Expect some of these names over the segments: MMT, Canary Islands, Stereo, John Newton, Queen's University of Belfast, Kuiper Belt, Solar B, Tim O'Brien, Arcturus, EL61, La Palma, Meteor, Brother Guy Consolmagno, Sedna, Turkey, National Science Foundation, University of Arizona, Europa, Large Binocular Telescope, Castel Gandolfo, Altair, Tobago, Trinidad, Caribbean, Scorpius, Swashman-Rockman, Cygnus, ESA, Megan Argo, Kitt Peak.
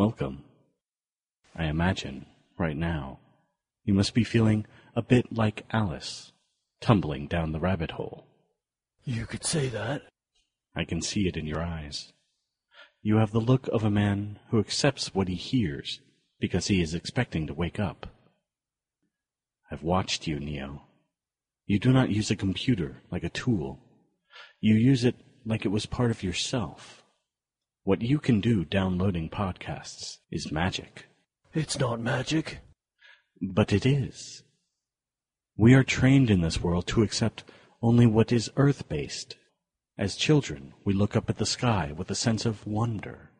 Welcome. I imagine, right now, you must be feeling a bit like Alice, tumbling down the rabbit hole. You could say that. I can see it in your eyes. You have the look of a man who accepts what he hears because he is expecting to wake up. I've watched you, Neo. You do not use a computer like a tool. You use it like it was part of yourself. What you can do downloading podcasts is magic. It's not magic. But it is. We are trained in this world to accept only what is earth-based. As children, we look up at the sky with a sense of wonder.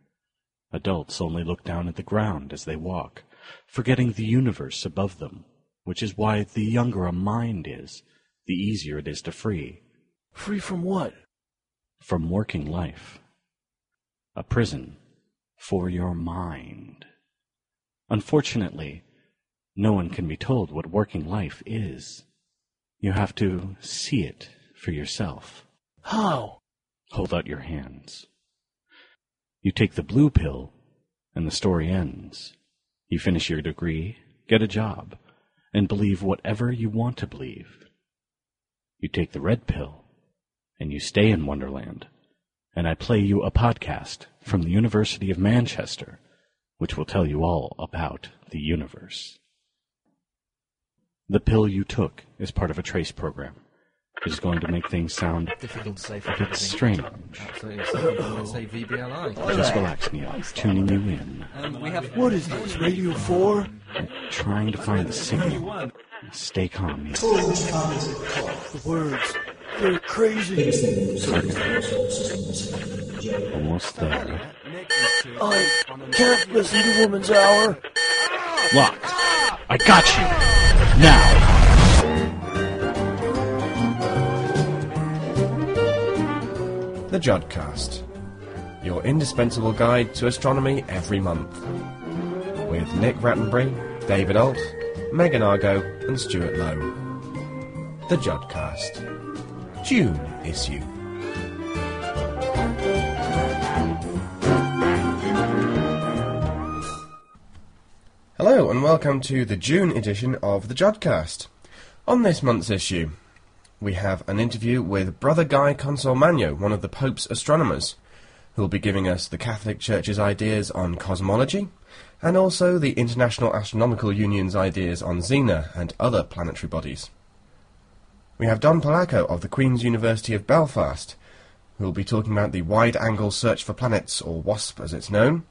Adults only look down at the ground as they walk, forgetting the universe above them, which is why the younger a mind is, the easier it is to free. Free from what? From working life. A prison for your mind. Unfortunately, no one can be told what working life is. You have to see it for yourself. How? Hold out your hands. You take the blue pill, and the story ends. You finish your degree, get a job, and believe whatever you want to believe. You take the red pill, and you stay in Wonderland, and I play you a podcast from the University of Manchester, which will tell you all about the universe. The pill you took is part of a trace program. It is going to make things sound difficult to say for a bit strange. Absolutely. Say VBLI. Just relax, Neil. Tuning you in. What is this, Radio 4? Trying to find the signal. Stay calm, Neil. The words, they're crazy. Circuit. Almost there. I can't listen to Woman's Hour. Locked. I got you. Now! The Jodcast, your indispensable guide to astronomy every month, with Nick Rattenbury, David Alt, Megan Argo, and Stuart Lowe. The Jodcast, June issue. Hello and welcome to the June edition of the Jodcast. On this month's issue, we have an interview with Brother Guy Consolmagno, one of the Pope's astronomers, who will be giving us the Catholic Church's ideas on cosmology, and also the International Astronomical Union's ideas on Xena and other planetary bodies. We have Don Polacco of the Queen's University of Belfast, who will be talking about the Wide Angle Search for Planets, or WASP as it's known.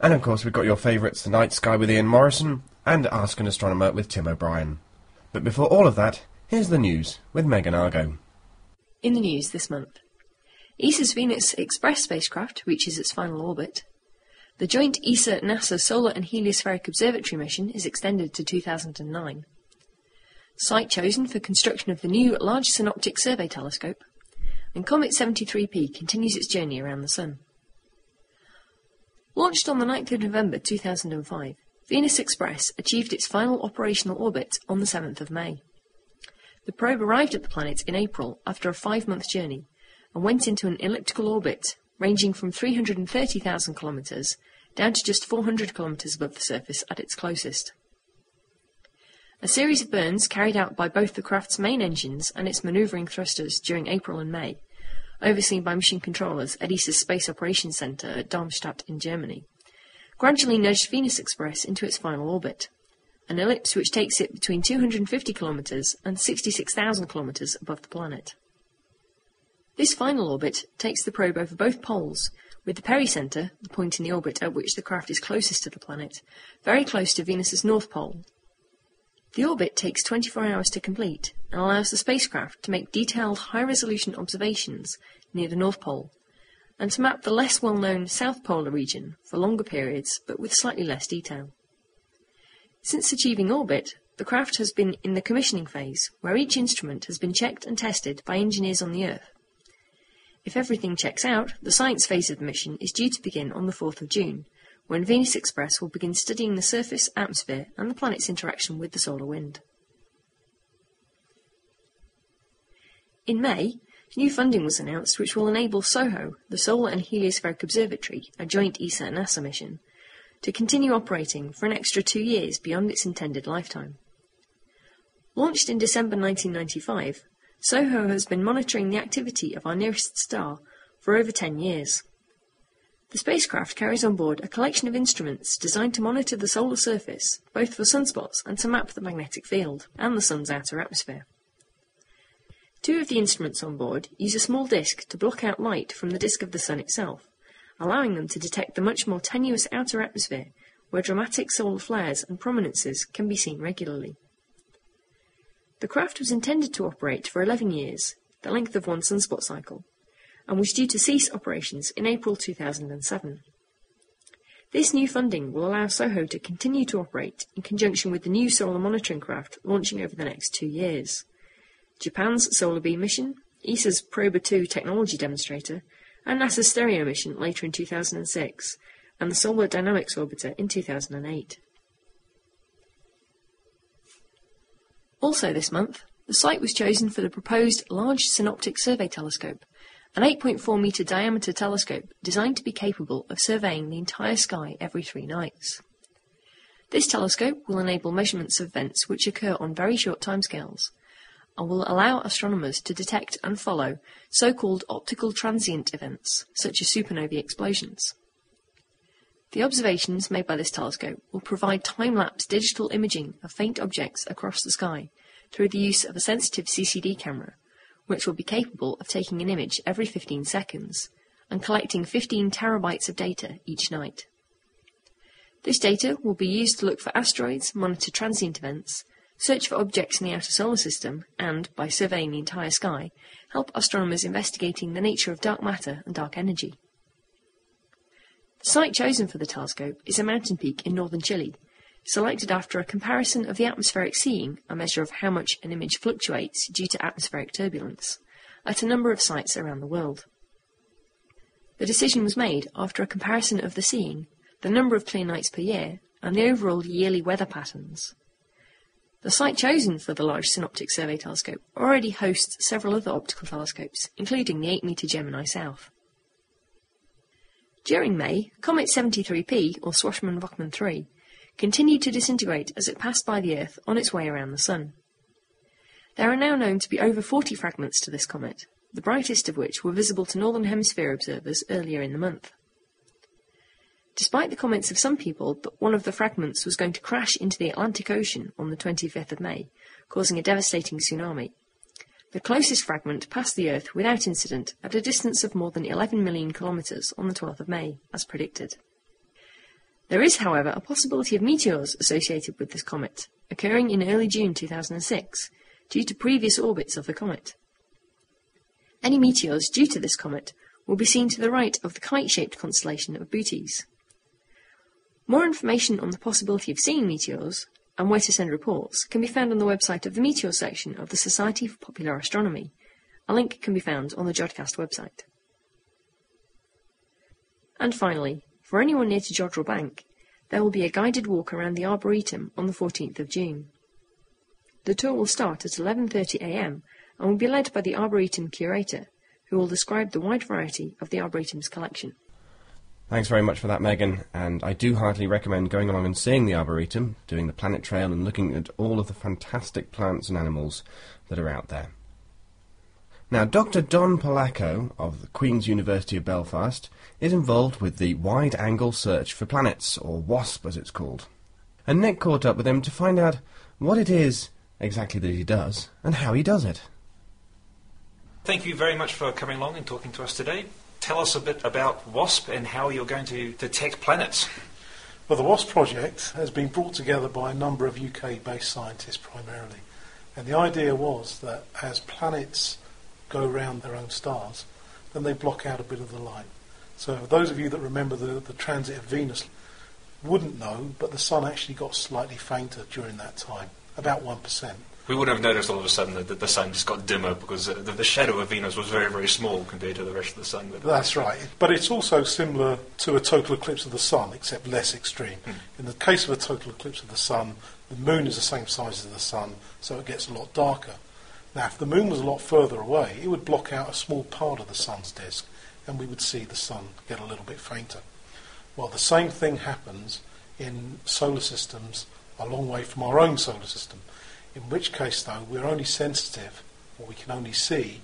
And of course we've got your favourites, The Night Sky with Ian Morrison, and Ask an Astronomer with Tim O'Brien. But before all of that, here's the news with Megan Argo. In the news this month, ESA's Venus Express spacecraft reaches its final orbit. The joint ESA-NASA Solar and Heliospheric Observatory mission is extended to 2009. Site chosen for construction of the new Large Synoptic Survey Telescope. And Comet 73P continues its journey around the Sun. Launched on the 9th of November 2005, Venus Express achieved its final operational orbit on the 7th of May. The probe arrived at the planet in April after a 5-month journey and went into an elliptical orbit ranging from 330,000 kilometers down to just 400 kilometers above the surface at its closest. A series of burns carried out by both the craft's main engines and its maneuvering thrusters during April and May, overseen by mission controllers at ESA's Space Operations Center at Darmstadt in Germany, gradually nudged Venus Express into its final orbit, an ellipse which takes it between 250 kilometers and 66,000 kilometers above the planet. This final orbit takes the probe over both poles, with the pericenter, the point in the orbit at which the craft is closest to the planet, very close to Venus's north pole. The orbit takes 24 hours to complete and allows the spacecraft to make detailed high-resolution observations near the North Pole and to map the less well-known South Polar region for longer periods but with slightly less detail. Since achieving orbit, the craft has been in the commissioning phase where each instrument has been checked and tested by engineers on the Earth. If everything checks out, the science phase of the mission is due to begin on the 4th of June, when Venus Express will begin studying the surface, atmosphere, and the planet's interaction with the solar wind. In May, New funding was announced which will enable SOHO, the Solar and Heliospheric Observatory, a joint ESA and NASA mission, to continue operating for an extra 2 years beyond its intended lifetime. Launched in December 1995, SOHO has been monitoring the activity of our nearest star for over 10 years. The spacecraft carries on board a collection of instruments designed to monitor the solar surface, both for sunspots and to map the magnetic field and the sun's outer atmosphere. Two of the instruments on board use a small disk to block out light from the disk of the Sun itself, allowing them to detect the much more tenuous outer atmosphere, where dramatic solar flares and prominences can be seen regularly. The craft was intended to operate for 11 years, the length of one sunspot cycle, and was due to cease operations in April 2007. This new funding will allow SOHO to continue to operate in conjunction with the new solar monitoring craft launching over the next 2 years. Japan's Solar B mission, ESA's Prober 2 technology demonstrator, and NASA's Stereo mission later in 2006, and the Solar Dynamics Orbiter in 2008. Also this month, the site was chosen for the proposed Large Synoptic Survey Telescope, an 8.4-metre diameter telescope designed to be capable of surveying the entire sky every 3 nights. This telescope will enable measurements of events which occur on very short timescales, and will allow astronomers to detect and follow so-called optical transient events, such as supernovae explosions. The observations made by this telescope will provide time-lapse digital imaging of faint objects across the sky through the use of a sensitive CCD camera, which will be capable of taking an image every 15 seconds and collecting 15 terabytes of data each night. This data will be used to look for asteroids, monitor transient events, search for objects in the outer solar system, and, by surveying the entire sky, help astronomers investigating the nature of dark matter and dark energy. The site chosen for the telescope is a mountain peak in northern Chile, selected after a comparison of the atmospheric seeing, a measure of how much an image fluctuates due to atmospheric turbulence, at a number of sites around the world. The decision was made after a comparison of the seeing, the number of clear nights per year, and the overall yearly weather patterns. The site chosen for the Large Synoptic Survey Telescope already hosts several other optical telescopes, including the 8-metre Gemini South. During May, Comet 73P, or Swashman-Rockman 3, continued to disintegrate as it passed by the Earth on its way around the Sun. There are now known to be over 40 fragments to this comet, the brightest of which were visible to Northern Hemisphere observers earlier in the month. Despite the comments of some people that one of the fragments was going to crash into the Atlantic Ocean on the 25th of May, causing a devastating tsunami, the closest fragment passed the Earth without incident at a distance of more than 11 million kilometres on the 12th of May, as predicted. There is, however, a possibility of meteors associated with this comet, occurring in early June 2006, due to previous orbits of the comet. Any meteors due to this comet will be seen to the right of the kite-shaped constellation of Bootes. More information on the possibility of seeing meteors, and where to send reports, can be found on the website of the Meteor section of the Society for Popular Astronomy. A link can be found on the Jodcast website. And finally, for anyone near to Jodrell Bank, there will be a guided walk around the Arboretum on the 14th of June. The tour will start at 11:30 a.m. and will be led by the Arboretum curator, who will describe the wide variety of the Arboretum's collection. Thanks very much for that, Megan, and I do heartily recommend going along and seeing the Arboretum, doing the planet trail and looking at all of the fantastic plants and animals that are out there. Now, Dr. Don Polacco of the Queen's University of Belfast is involved with the Wide Angle Search for Planets, or WASP as it's called. And Nick caught up with him to find out what it is exactly that he does and how he does it. Thank you very much for coming along and talking to us today. Tell us a bit about WASP and how you're going to detect planets. Well, the WASP project has been brought together by a number of UK-based scientists primarily. And the idea was that as planets go round their own stars, then they block out a bit of the light. So those of you that remember the transit of Venus wouldn't know, but the Sun actually got slightly fainter during that time, about 1%. We would have noticed all of a sudden that the Sun just got dimmer because the shadow of Venus was very, very small compared to the rest of the Sun. That's right. But it's also similar to a total eclipse of the Sun, except less extreme. In the case of a total eclipse of the Sun, the Moon is the same size as the Sun, so it gets a lot darker. Now, if the moon was a lot further away, it would block out a small part of the sun's disk, and we would see the sun get a little bit fainter. Well, the same thing happens in solar systems a long way from our own solar system, in which case, though, we're only sensitive, or we can only see,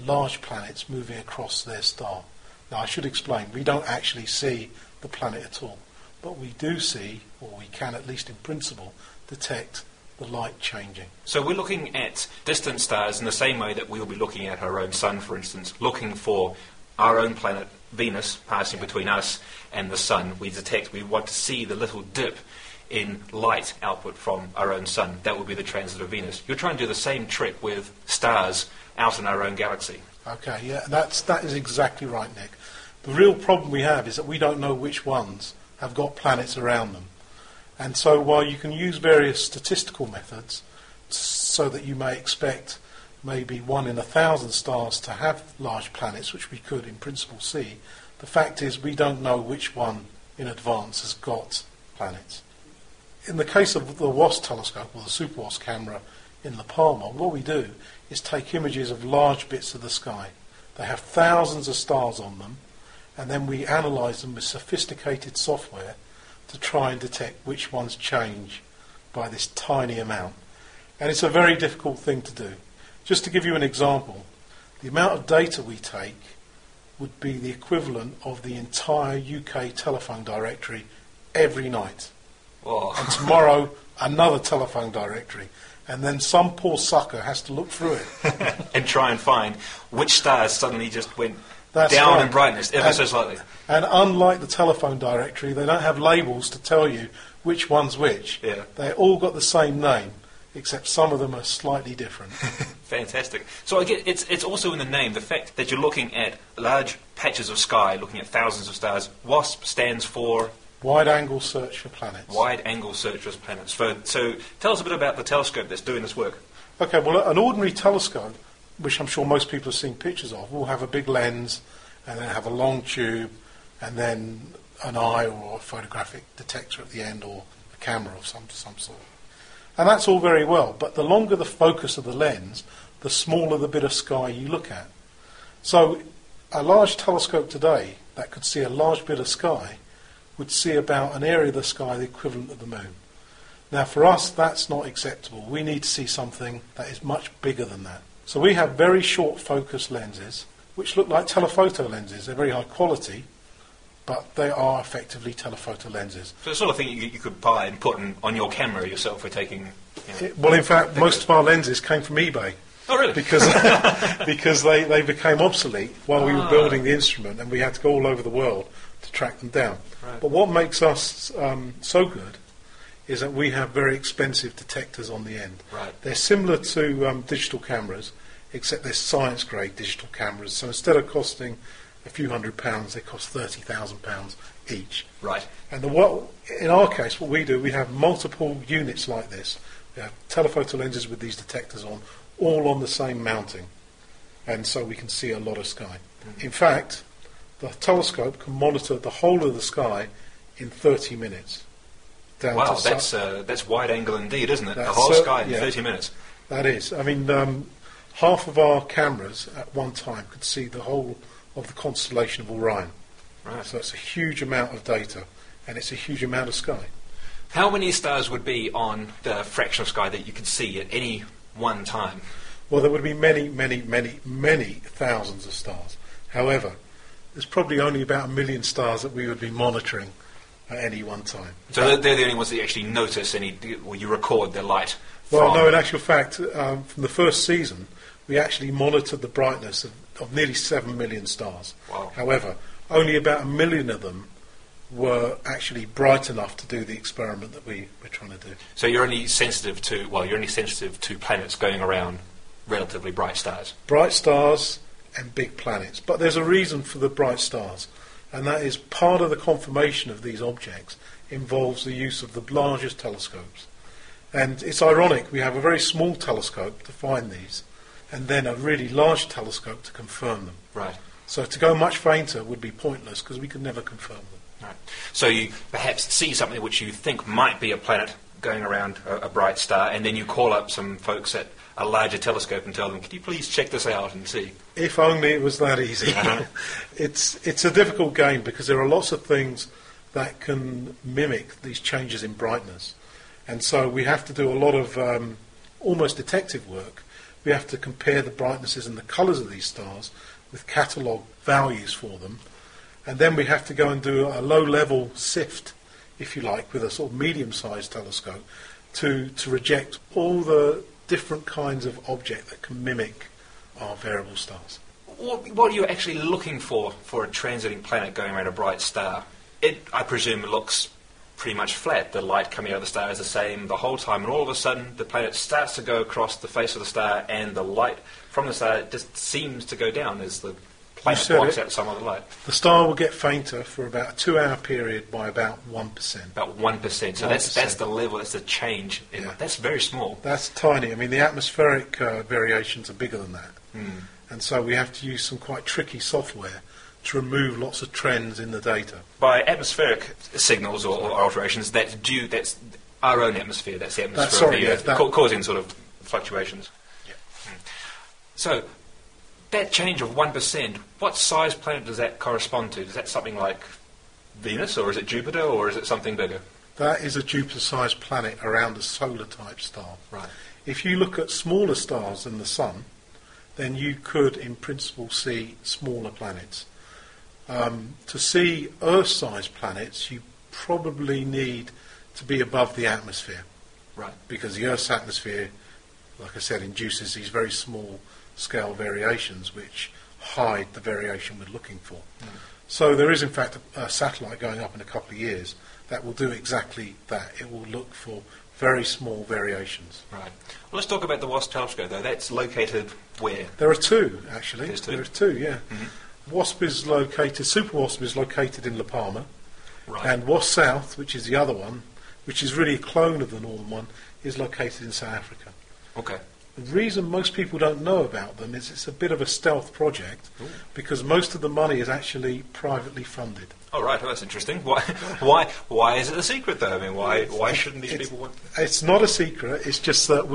large planets moving across their star. Now, I should explain, we don't actually see the planet at all, but we do see, or we can at least in principle, detect the light changing. So we're looking at distant stars in the same way that we'll be looking at our own sun, for instance, looking for our own planet, Venus, passing between us and the sun. We want to see the little dip in light output from our own sun. That would be the transit of Venus. You're trying to do the same trick with stars out in our own galaxy. Okay, yeah, that is exactly right, Nick. The real problem we have is that we don't know which ones have got planets around them. And so while you can use various statistical methods so that you may expect maybe 1 in 1,000 stars to have large planets, which we could in principle see, the fact is we don't know which one in advance has got planets. In the case of the WASP telescope, or the SuperWASP camera in La Palma, what we do is take images of large bits of the sky. They have thousands of stars on them, and then we analyse them with sophisticated software to try and detect which ones change by this tiny amount. And it's a very difficult thing to do. Just to give you an example, the amount of data we take would be the equivalent of the entire UK telephone directory every night. Oh. And tomorrow, another telephone directory. And then some poor sucker has to look through it. And try and find which stars suddenly just went down in brightness, ever so slightly. And unlike the telephone directory, they don't have labels to tell you which one's which. Yeah. They all got the same name, except some of them are slightly different. Fantastic. So I get it's also in the name, the fact that you're looking at large patches of sky, looking at thousands of stars. WASP stands for? Wide Angle Search for Planets. Wide Angle Search for Planets. So tell us a bit about the telescope that's doing this work. Okay, well, an ordinary telescope, which I'm sure most people have seen pictures of, will have a big lens and then have a long tube and then an eye or a photographic detector at the end, or a camera of some sort. And that's all very well, but the longer the focus of the lens, the smaller the bit of sky you look at. So a large telescope today that could see a large bit of sky would see about an area of the sky the equivalent of the moon. Now, for us, that's not acceptable. We need to see something that is much bigger than that. So we have very short focus lenses, which look like telephoto lenses. They're very high quality, but they are effectively telephoto lenses. So the sort of thing you could buy and put on your camera yourself for taking... well, in fact, most of our lenses came from eBay. Oh, really? Because, because they became obsolete while we were building the instrument, and we had to go all over the world to track them down. Right. But what makes us so good is that we have very expensive detectors on the end. Right. They're similar to digital cameras, except they're science-grade digital cameras. So instead of costing a few £100s, they cost £30,000 each. Right. And in our case, what we do, we have multiple units like this. We have telephoto lenses with these detectors on, all on the same mounting. And so we can see a lot of sky. Mm-hmm. In fact, the telescope can monitor the whole of the sky in 30 minutes. Wow, that's wide angle indeed, isn't it? The whole sky in 30 minutes. That is. I mean, half of our cameras at one time could see the whole of the constellation of Orion. Right. So it's a huge amount of data, and it's a huge amount of sky. How many stars would be on the fraction of sky that you could see at any one time? Well, there would be many, many, many, many thousands of stars. However, there's probably only about 1 million stars that we would be monitoring at any one time. So they're the only ones that you actually notice, or you record their light from? Well, no, in actual fact, from the first season, we actually monitored the brightness of nearly 7 million stars. Wow. However, only about 1 million of them were actually bright enough to do the experiment that we were trying to do. So you're only sensitive to planets going around relatively bright stars. Bright stars and big planets. But there's a reason for the bright stars, and that is part of the confirmation of these objects involves the use of the largest telescopes. And it's ironic, we have a very small telescope to find these, and then a really large telescope to confirm them. Right. So to go much fainter would be pointless, because we could never confirm them. Right. So you perhaps see something which you think might be a planet going around a bright star, and then you call up some folks at a larger telescope and tell them, could you please check this out and see? If only it was that easy. Uh-huh. It's a difficult game because there are lots of things that can mimic these changes in brightness. And so we have to do a lot of almost detective work. We have to compare the brightnesses and the colours of these stars with catalogue values for them. And then we have to go and do a low-level sift, if you like, with a sort of medium-sized telescope to reject all the different kinds of object that can mimic our variable stars. What are you actually looking for a transiting planet going around a bright star? It, I presume, looks pretty much flat. The light coming out of the star is the same the whole time, and all of a sudden the planet starts to go across the face of the star, and the light from the star just seems to go down as the planet blocks out some of the light. The star will get fainter for about a 2-hour period by about 1%. About 1%. So that's the level, that's the change. Yeah. That's very small. That's tiny. I mean, the atmospheric variations are bigger than that. Mm. And so we have to use some quite tricky software to remove lots of trends in the data. By atmospheric signals or alterations, that's due, that's our own atmosphere, that's the atmosphere of the Earth, causing sort of fluctuations. Yeah. Mm. So that change of 1%, what size planet does that correspond to? Is that something like Venus, or is it Jupiter, or is it something bigger? That is a Jupiter-sized planet around a solar-type star. Right. If you look at smaller stars than the Sun, then you could, in principle, see smaller planets. To see Earth-sized planets, you probably need to be above the atmosphere. Right. Because the Earth's atmosphere, like I said, induces these very small scale variations which hide the variation we're looking for. Mm. So there is in fact a satellite going up in a couple of years that will do exactly that. It will look for very small variations. Right. Well, let's talk about the WASP telescope though. That's located where? There are two actually. There's two? There are two, yeah. Mm-hmm. WASP is located, SuperWASP is located in La Palma. Right. And WASP South, which is the other one, which is really a clone of the northern one, is located in South Africa. Okay. The reason most people don't know about them is it's a bit of a stealth project. Ooh. Because most of the money is actually privately funded. Oh, right. Well, that's interesting. Why is it a secret, though? I mean, why shouldn't these people want it? It's not a secret. It's just that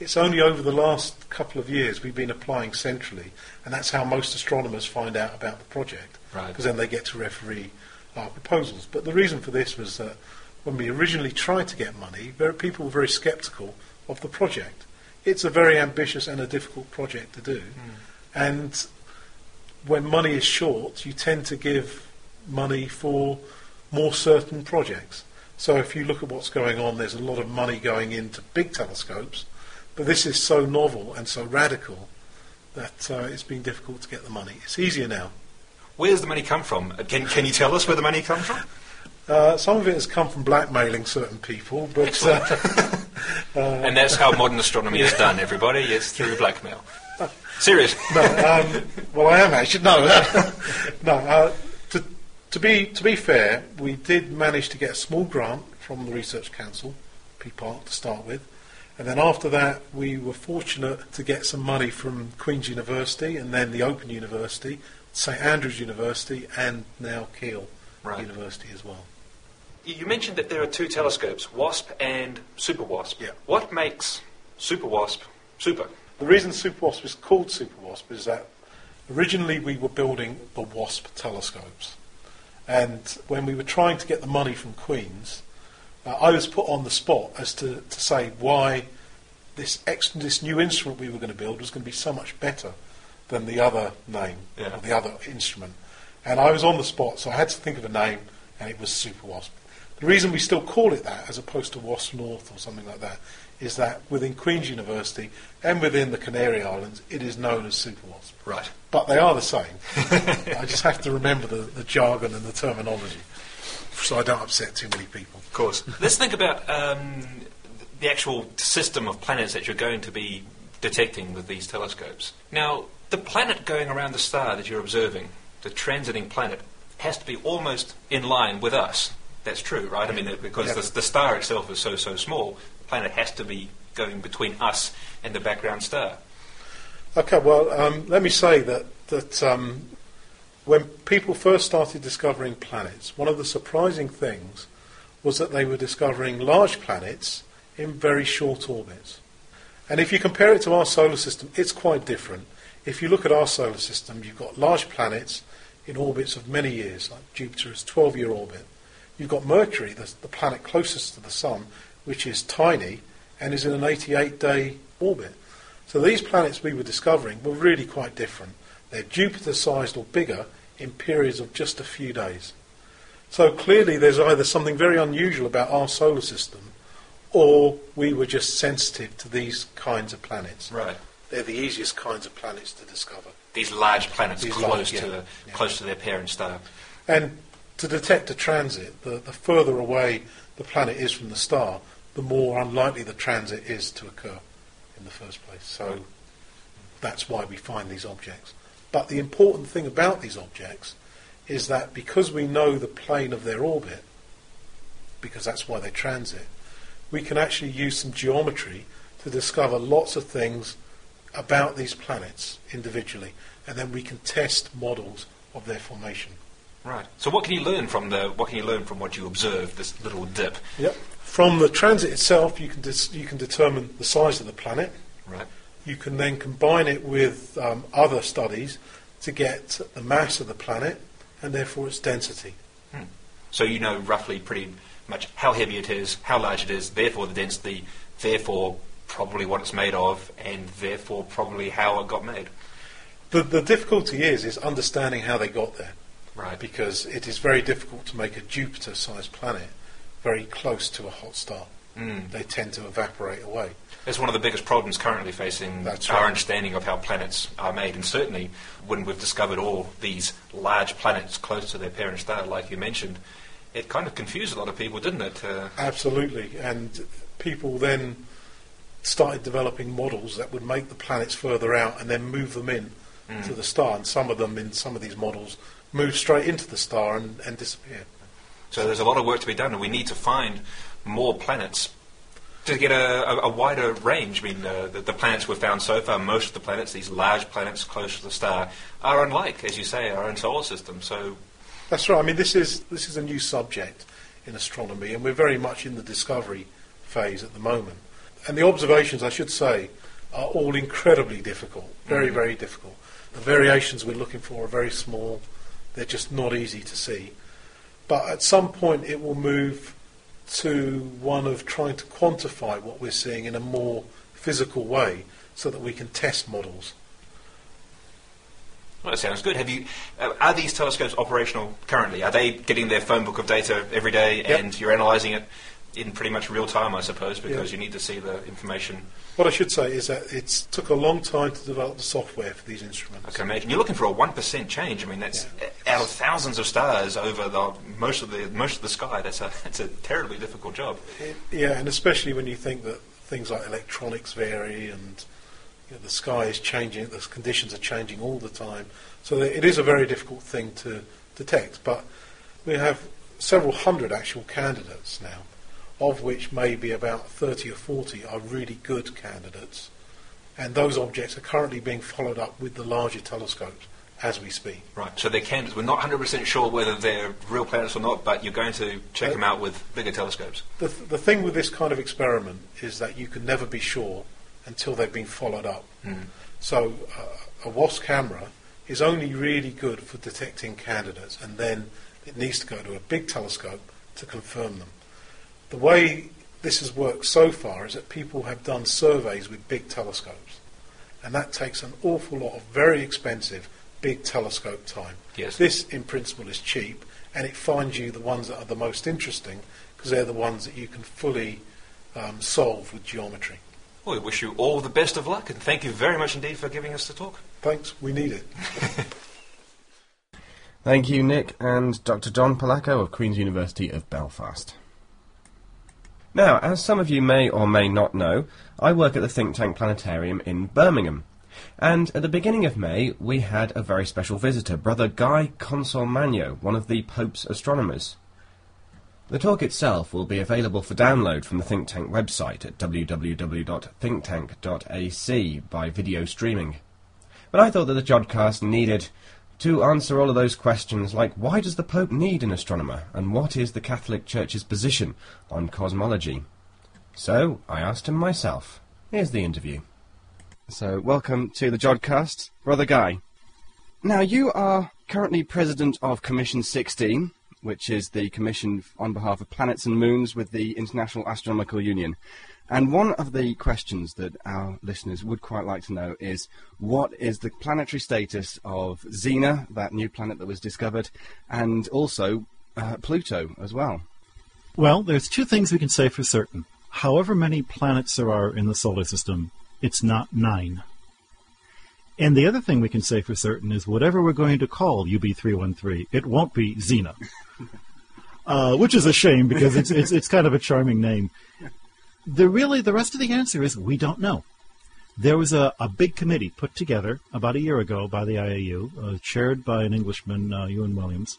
it's only over the last couple of years we've been applying centrally, and that's how most astronomers find out about the project. Right. Because then they get to referee our proposals. But the reason for this was that when we originally tried to get money, people were very sceptical of the project. It's a very ambitious and a difficult project to do. Mm. And when money is short, you tend to give money for more certain projects. So if you look at what's going on, there's a lot of money going into big telescopes, but this is so novel and so radical that it's been difficult to get the money. It's easier now. Where does the money come from? Can you tell us where the money comes from? Some of it has come from blackmailing certain people, but and that's how modern astronomy is done, everybody, is through blackmail. Seriously? No, well, I am actually. No, no. To be fair, we did manage to get a small grant from the Research Council, PPARC, to start with, and then after that, we were fortunate to get some money from Queen's University, and then the Open University, St Andrews University, and now Kiel. Right. University as well. You mentioned that there are two telescopes, WASP and SuperWASP. Yeah. What makes SuperWASP super? The reason SuperWASP is called SuperWASP is that originally we were building the WASP telescopes, and when we were trying to get the money from Queen's, I was put on the spot as to say why this new instrument we were going to build was going to be so much better than the other name, yeah, or the other instrument. And I was on the spot, so I had to think of a name, and it was SuperWASP. The reason we still call it that, as opposed to WASP North or something like that, is that within Queen's University and within the Canary Islands, it is known as SuperWASP. Right. But they are the same. I just have to remember the jargon and the terminology, so I don't upset too many people. Of course. Let's think about the actual system of planets that you're going to be detecting with these telescopes. Now, the planet going around the star that you're observing, the transiting planet, has to be almost in line with us. That's true, right? Yeah. I mean, because yeah, the star itself is so small, the planet has to be going between us and the background star. Okay, well, let me say that when people first started discovering planets, one of the surprising things was that they were discovering large planets in very short orbits. And if you compare it to our solar system, it's quite different. If you look at our solar system, you've got large planets in orbits of many years, like Jupiter's 12-year orbit. You've got Mercury, the planet closest to the Sun, which is tiny and is in an 88-day orbit. So these planets we were discovering were really quite different. They're Jupiter-sized or bigger in periods of just a few days. So clearly there's either something very unusual about our solar system, or we were just sensitive to these kinds of planets. Right. They're the easiest kinds of planets to discover. These large planets close to their parent star. And to detect a transit, the further away the planet is from the star, the more unlikely the transit is to occur in the first place. So that's why we find these objects. But the important thing about these objects is that because we know the plane of their orbit, because that's why they transit, we can actually use some geometry to discover lots of things about these planets individually, and then we can test models of their formation. Right. So what can you learn from what you observed, this little dip? Yep. From the transit itself, you can determine the size of the planet. Right. You can then combine it with other studies to get the mass of the planet and therefore its density. Hmm. So you know roughly pretty much how heavy it is, how large it is, therefore the density, therefore probably what it's made of, and therefore probably how it got made. The difficulty is understanding how they got there. Right. Because it is very difficult to make a Jupiter-sized planet very close to a hot star. Mm. They tend to evaporate away. That's one of the biggest problems currently facing our understanding of how planets are made, and certainly when we've discovered all these large planets close to their parent star, like you mentioned, it kind of confused a lot of people, didn't it? Absolutely, and people then started developing models that would make the planets further out and then move them in to the star, and some of them in some of these models move straight into the star and disappear. So there's a lot of work to be done, and we need to find more planets to get a wider range. I mean, the planets we've found so far, most of the planets, these large planets close to the star, are unlike, as you say, our own solar system. So that's right. I mean, this is a new subject in astronomy, and we're very much in the discovery phase at the moment. And the observations, I should say, are all incredibly difficult, very, very difficult. The variations we're looking for are very small. They're just not easy to see. But at some point it will move to one of trying to quantify what we're seeing in a more physical way so that we can test models. Well, that sounds good. Have you? Are these telescopes operational currently? Are they getting their phone book of data every day and you're analysing it in pretty much real time, I suppose, because you need to see the information? What I should say is that it took a long time to develop the software for these instruments. I can imagine. You're looking for a 1% change. I mean, that's out of thousands of stars over most of the sky. That's a terribly difficult job. And especially when you think that things like electronics vary and the sky is changing, the conditions are changing all the time. So it is a very difficult thing to detect. But we have several hundred actual candidates now, of which maybe about 30 or 40 are really good candidates. And those objects are currently being followed up with the larger telescopes as we speak. Right, so they're candidates. We're not 100% sure whether they're real planets or not, but you're going to check them out with bigger telescopes. The thing with this kind of experiment is that you can never be sure until they've been followed up. Mm. So a WASP camera is only really good for detecting candidates, and then it needs to go to a big telescope to confirm them. The way this has worked so far is that people have done surveys with big telescopes, and that takes an awful lot of very expensive big telescope time. Yes. This, in principle, is cheap, and it finds you the ones that are the most interesting because they're the ones that you can fully solve with geometry. Well, we wish you all the best of luck, and thank you very much indeed for giving us the talk. Thanks, we need it. Thank you, Nick and Dr. Don Polacco of Queen's University of Belfast. Now, as some of you may or may not know, I work at the think tank Planetarium in Birmingham. And at the beginning of May, we had a very special visitor, Brother Guy Consolmagno, one of the Pope's astronomers. The talk itself will be available for download from the Think Tank website at www.thinktank.ac by video streaming. But I thought that the Jodcast needed to answer all of those questions like, why does the Pope need an astronomer, and what is the Catholic Church's position on cosmology? So I asked him myself. Here's the interview. So, welcome to the Jodcast, Brother Guy. Now, you are currently president of Commission 16, which is the commission on behalf of planets and moons with the International Astronomical Union. And one of the questions that our listeners would quite like to know is, what is the planetary status of Xena, that new planet that was discovered, and also Pluto as well? Well, there's two things we can say for certain. However many planets there are in the solar system, it's not 9. And the other thing we can say for certain is whatever we're going to call UB313, it won't be Xena, which is a shame because it's kind of a charming name. The rest of the answer is we don't know. There was a big committee put together about a year ago by the IAU, chaired by an Englishman, Ewan Williams,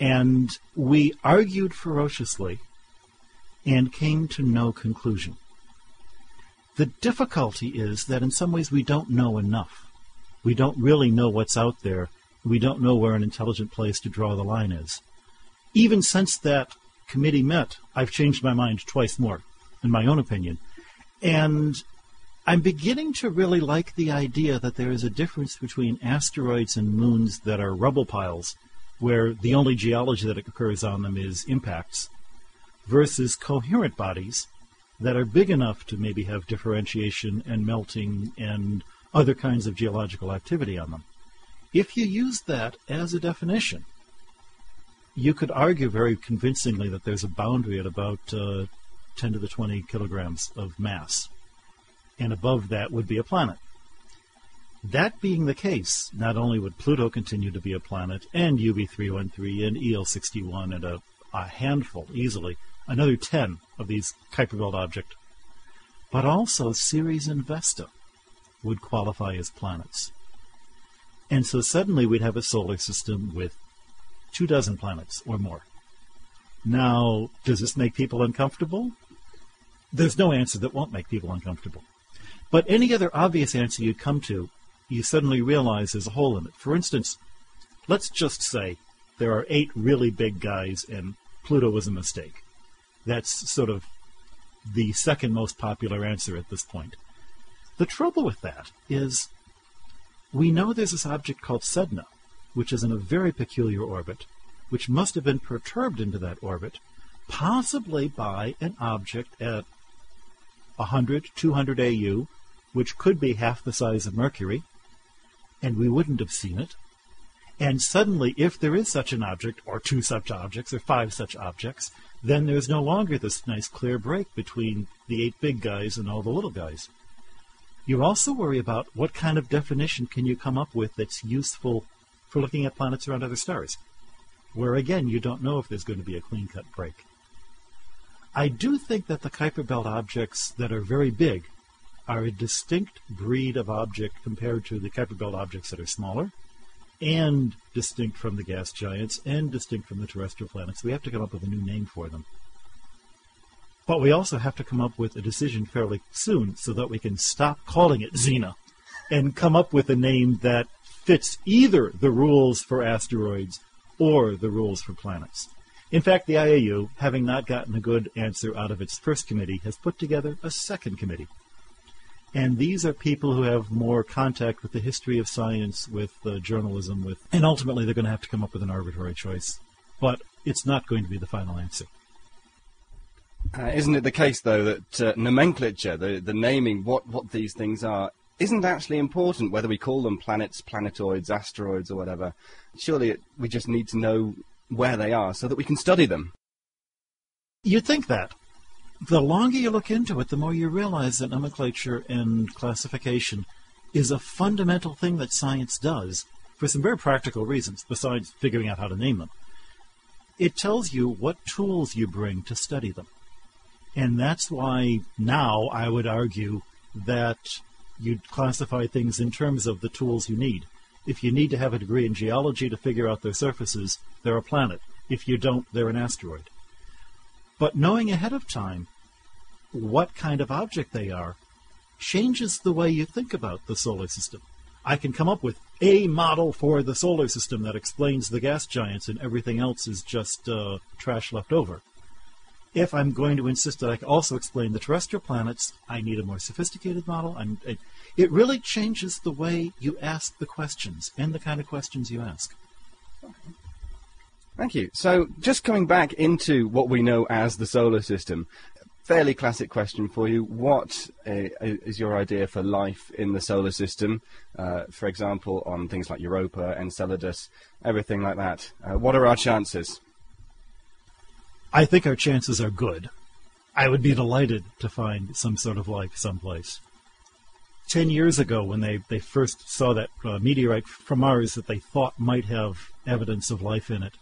and we argued ferociously and came to no conclusion. The difficulty is that in some ways we don't know enough. We don't really know what's out there. We don't know where an intelligent place to draw the line is. Even since that committee met, I've changed my mind twice more, in my own opinion. And I'm beginning to really like the idea that there is a difference between asteroids and moons that are rubble piles, where the only geology that occurs on them is impacts, versus coherent bodies that are big enough to maybe have differentiation and melting and other kinds of geological activity on them. If you use that as a definition, you could argue very convincingly that there's a boundary at about 10 to the 20 kilograms of mass, and above that would be a planet. That being the case, not only would Pluto continue to be a planet, and UB313 and EL61 and a handful, easily, another 10 of these Kuiper Belt objects, but also Ceres and Vesta would qualify as planets. And so suddenly we'd have a solar system with 24 planets or more. Now, does this make people uncomfortable? There's no answer that won't make people uncomfortable. But any other obvious answer you'd come to, you suddenly realize there's a hole in it. For instance, let's just say there are 8 really big guys and Pluto was a mistake. That's sort of the second most popular answer at this point. The trouble with that is we know there's this object called Sedna, which is in a very peculiar orbit, which must have been perturbed into that orbit, possibly by an object at 100, 200 AU, which could be half the size of Mercury, and we wouldn't have seen it. And suddenly, if there is such an object, or 2 such objects, or 5 such objects, then there's no longer this nice clear break between the 8 big guys and all the little guys. You also worry about what kind of definition can you come up with that's useful for looking at planets around other stars, where, again, you don't know if there's going to be a clean-cut break. I do think that the Kuiper Belt objects that are very big are a distinct breed of object compared to the Kuiper Belt objects that are smaller, and distinct from the gas giants, and distinct from the terrestrial planets. We have to come up with a new name for them. But we also have to come up with a decision fairly soon so that we can stop calling it Xena and come up with a name that fits either the rules for asteroids or the rules for planets. In fact, the IAU, having not gotten a good answer out of its first committee, has put together a second committee. And these are people who have more contact with the history of science, with journalism, and ultimately they're going to have to come up with an arbitrary choice. But it's not going to be the final answer. Isn't it the case, though, that nomenclature, the naming, what these things are, isn't actually important, whether we call them planets, planetoids, asteroids, or whatever? Surely we just need to know where they are so that we can study them. You'd think that. The longer you look into it, the more you realize that nomenclature and classification is a fundamental thing that science does for some very practical reasons, besides figuring out how to name them. It tells you what tools you bring to study them. And that's why now I would argue that you'd classify things in terms of the tools you need. If you need to have a degree in geology to figure out their surfaces, they're a planet. If you don't, they're an asteroid. But knowing ahead of time what kind of object they are changes the way you think about the solar system. I can come up with a model for the solar system that explains the gas giants and everything else is just trash left over. if I'm going to insist that I can also explain the terrestrial planets, I need a more sophisticated model. It really changes the way you ask the questions and the kind of questions you ask. Thank you. So just coming back into what we know as the solar system, fairly classic question for you. What is your idea for life in the solar system? For example, on things like Europa, Enceladus, everything like that. What are our chances? I think our chances are good. I would be delighted to find some sort of life someplace. 10 years ago, when they first saw that meteorite from Mars that they thought might have evidence of life in it,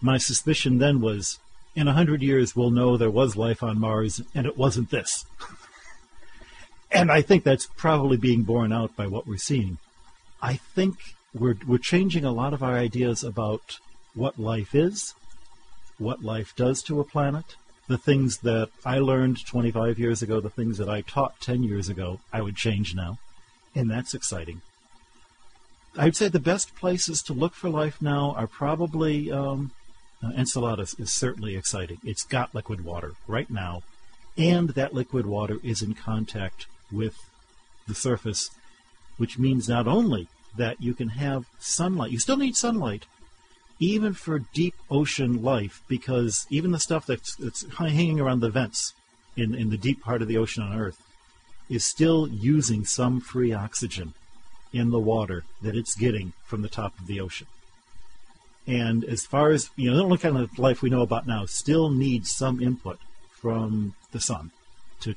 my suspicion then was, in 100 years, we'll know there was life on Mars, and it wasn't this. And I think that's probably being borne out by what we're seeing. I think we're changing a lot of our ideas about what life is, what life does to a planet. The things that I learned 25 years ago, the things that I taught 10 years ago, I would change now. And that's exciting. I'd say the best places to look for life now are probably Enceladus is certainly exciting. It's got liquid water right now, and that liquid water is in contact with the surface, which means not only that you can have sunlight, you still need sunlight, even for deep ocean life, because even the stuff that's hanging around the vents in the deep part of the ocean on Earth is still using some free oxygen in the water that it's getting from the top of the ocean. And as far as, you know, the only kind of life we know about now still needs some input from the sun to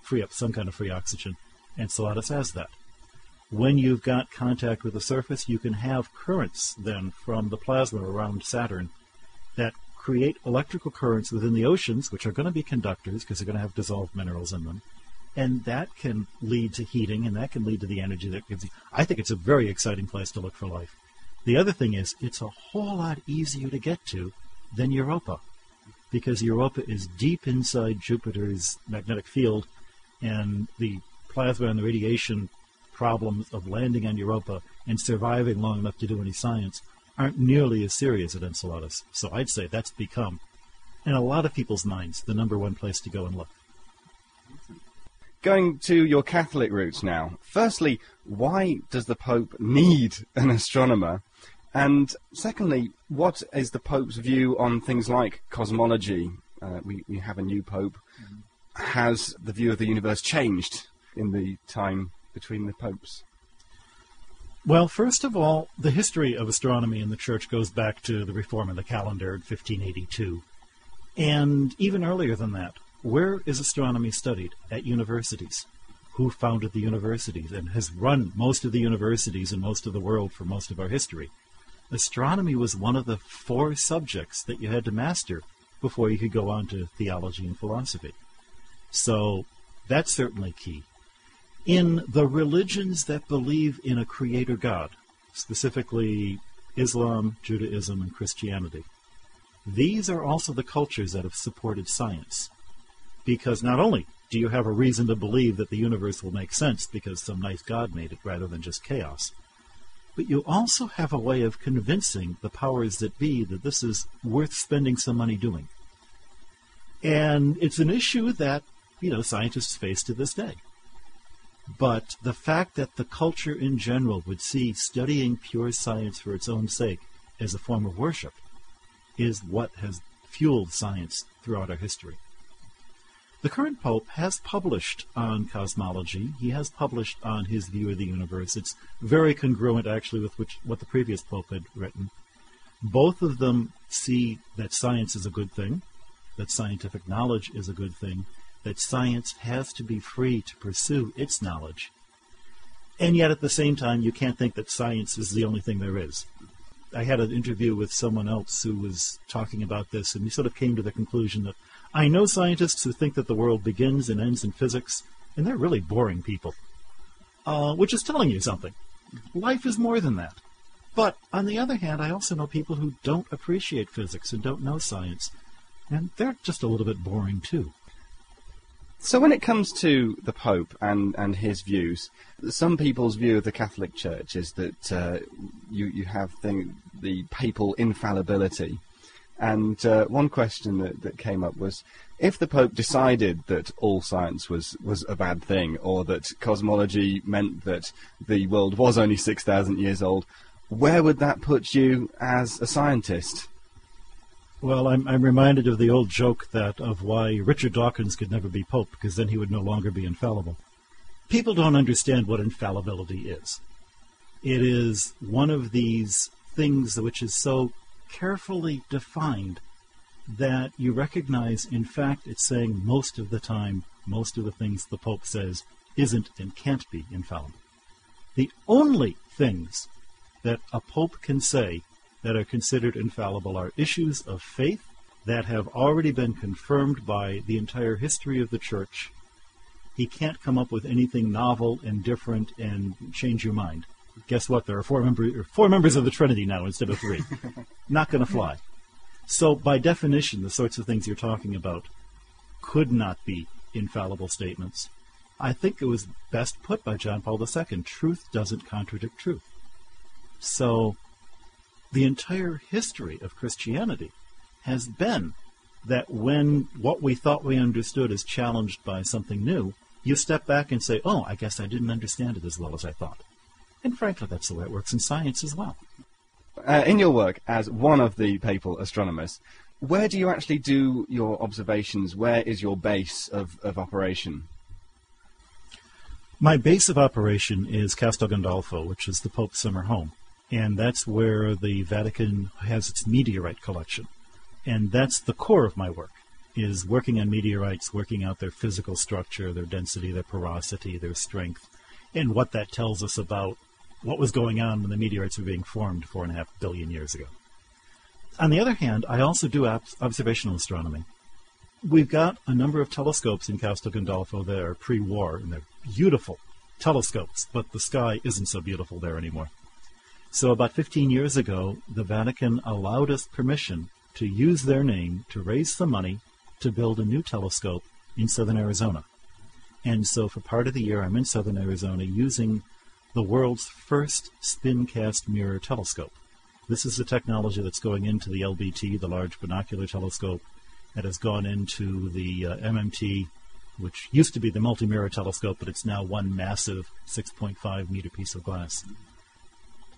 free up some kind of free oxygen. And Enceladus has that. When you've got contact with the surface, you can have currents then from the plasma around Saturn that create electrical currents within the oceans, which are going to be conductors because they're going to have dissolved minerals in them. And that can lead to heating, and that can lead to the energy that gives you. I think it's a very exciting place to look for life. The other thing is, it's a whole lot easier to get to than Europa, because Europa is deep inside Jupiter's magnetic field, and the plasma and the radiation problems of landing on Europa and surviving long enough to do any science aren't nearly as serious at Enceladus. So I'd say that's become, in a lot of people's minds, the number one place to go and look. Going to your Catholic roots now, firstly, why does the Pope need an astronomer? And secondly, what is the Pope's view on things like cosmology? We have a new Pope. Has the view of the universe changed in the time between the Popes? Well, first of all, the history of astronomy in the Church goes back to the reform of the calendar in 1582. And even earlier than that. Where is astronomy studied? At universities. Who founded the universities and has run most of the universities in most of the world for most of our history? Astronomy was one of the four subjects that you had to master before you could go on to theology and philosophy. So that's certainly key. In the religions that believe in a creator God, specifically Islam, Judaism, and Christianity, these are also the cultures that have supported science. Because not only do you have a reason to believe that the universe will make sense because some nice God made it rather than just chaos, but you also have a way of convincing the powers that be that this is worth spending some money doing. And it's an issue that, you know, scientists face to this day. But the fact that the culture in general would see studying pure science for its own sake as a form of worship is what has fueled science throughout our history. The current Pope has published on cosmology. He has published on his view of the universe. It's very congruent, actually, with what the previous Pope had written. Both of them see that science is a good thing, that scientific knowledge is a good thing, that science has to be free to pursue its knowledge. And yet, at the same time, you can't think that science is the only thing there is. I had an interview with someone else who was talking about this, and we sort of came to the conclusion that I know scientists who think that the world begins and ends in physics, and they're really boring people, which is telling you something. Life is more than that. But on the other hand, I also know people who don't appreciate physics and don't know science, and they're just a little bit boring too. So when it comes to the Pope and his views, some people's view of the Catholic Church is that you have the papal infallibility. And one question that came up was, if the Pope decided that all science was a bad thing, or that cosmology meant that the world was only 6,000 years old, where would that put you as a scientist? Well, I'm reminded of the old joke of why Richard Dawkins could never be Pope, because then he would no longer be infallible. People don't understand what infallibility is. It is one of these things which is so carefully defined that you recognize, in fact, it's saying most of the time, most of the things the Pope says isn't and can't be infallible. The only things that a Pope can say that are considered infallible are issues of faith that have already been confirmed by the entire history of the Church. He can't come up with anything novel and different and change your mind. Guess what? There are four members of the Trinity now instead of three. Not going to fly. So by definition, the sorts of things you're talking about could not be infallible statements. I think it was best put by John Paul II, truth doesn't contradict truth. So the entire history of Christianity has been that when what we thought we understood is challenged by something new, you step back and say, oh, I guess I didn't understand it as well as I thought. And frankly, that's the way it works in science as well. In your work as one of the papal astronomers, where do you actually do your observations? Where is your base of operation? My base of operation is Castel Gandolfo, which is the Pope's summer home. And that's where the Vatican has its meteorite collection. And that's the core of my work, is working on meteorites, working out their physical structure, their density, their porosity, their strength, and what that tells us about what was going on when the meteorites were being formed 4.5 billion years ago. On the other hand, I also do observational astronomy. We've got a number of telescopes in Castel Gandolfo that are pre-war, and they're beautiful telescopes, but the sky isn't so beautiful there anymore. So about 15 years ago, the Vatican allowed us permission to use their name to raise some money to build a new telescope in southern Arizona. And so for part of the year, I'm in southern Arizona using the world's first spin-cast mirror telescope. This is the technology that's going into the LBT, the Large Binocular Telescope, that has gone into the MMT, which used to be the multi-mirror telescope, but it's now one massive 6.5-meter piece of glass.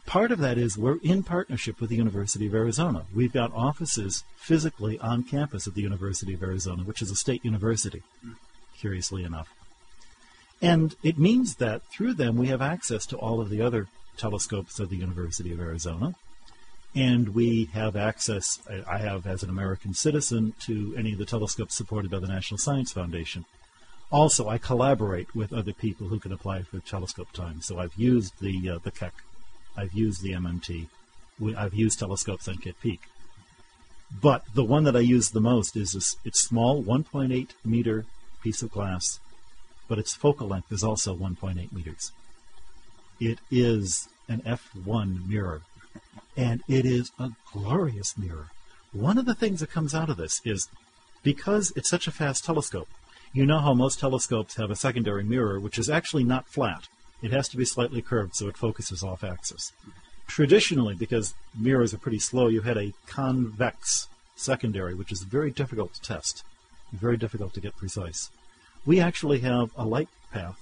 Part of that is we're in partnership with the University of Arizona. We've got offices physically on campus at the University of Arizona, which is a state university, curiously enough. And it means that through them we have access to all of the other telescopes of the University of Arizona. And we have access, I have as an American citizen, to any of the telescopes supported by the National Science Foundation. Also, I collaborate with other people who can apply for telescope time. So I've used the KEC. I've used the MMT. I've used telescopes on Kitt Peak. But the one that I use the most is it's small, 1.8-meter piece of glass, but its focal length is also 1.8 meters. It is an F1 mirror, and it is a glorious mirror. One of the things that comes out of this is, because it's such a fast telescope, you know how most telescopes have a secondary mirror, which is actually not flat. It has to be slightly curved, so it focuses off-axis. Traditionally, because mirrors are pretty slow, you had a convex secondary, which is very difficult to test, very difficult to get precise. We actually have a light path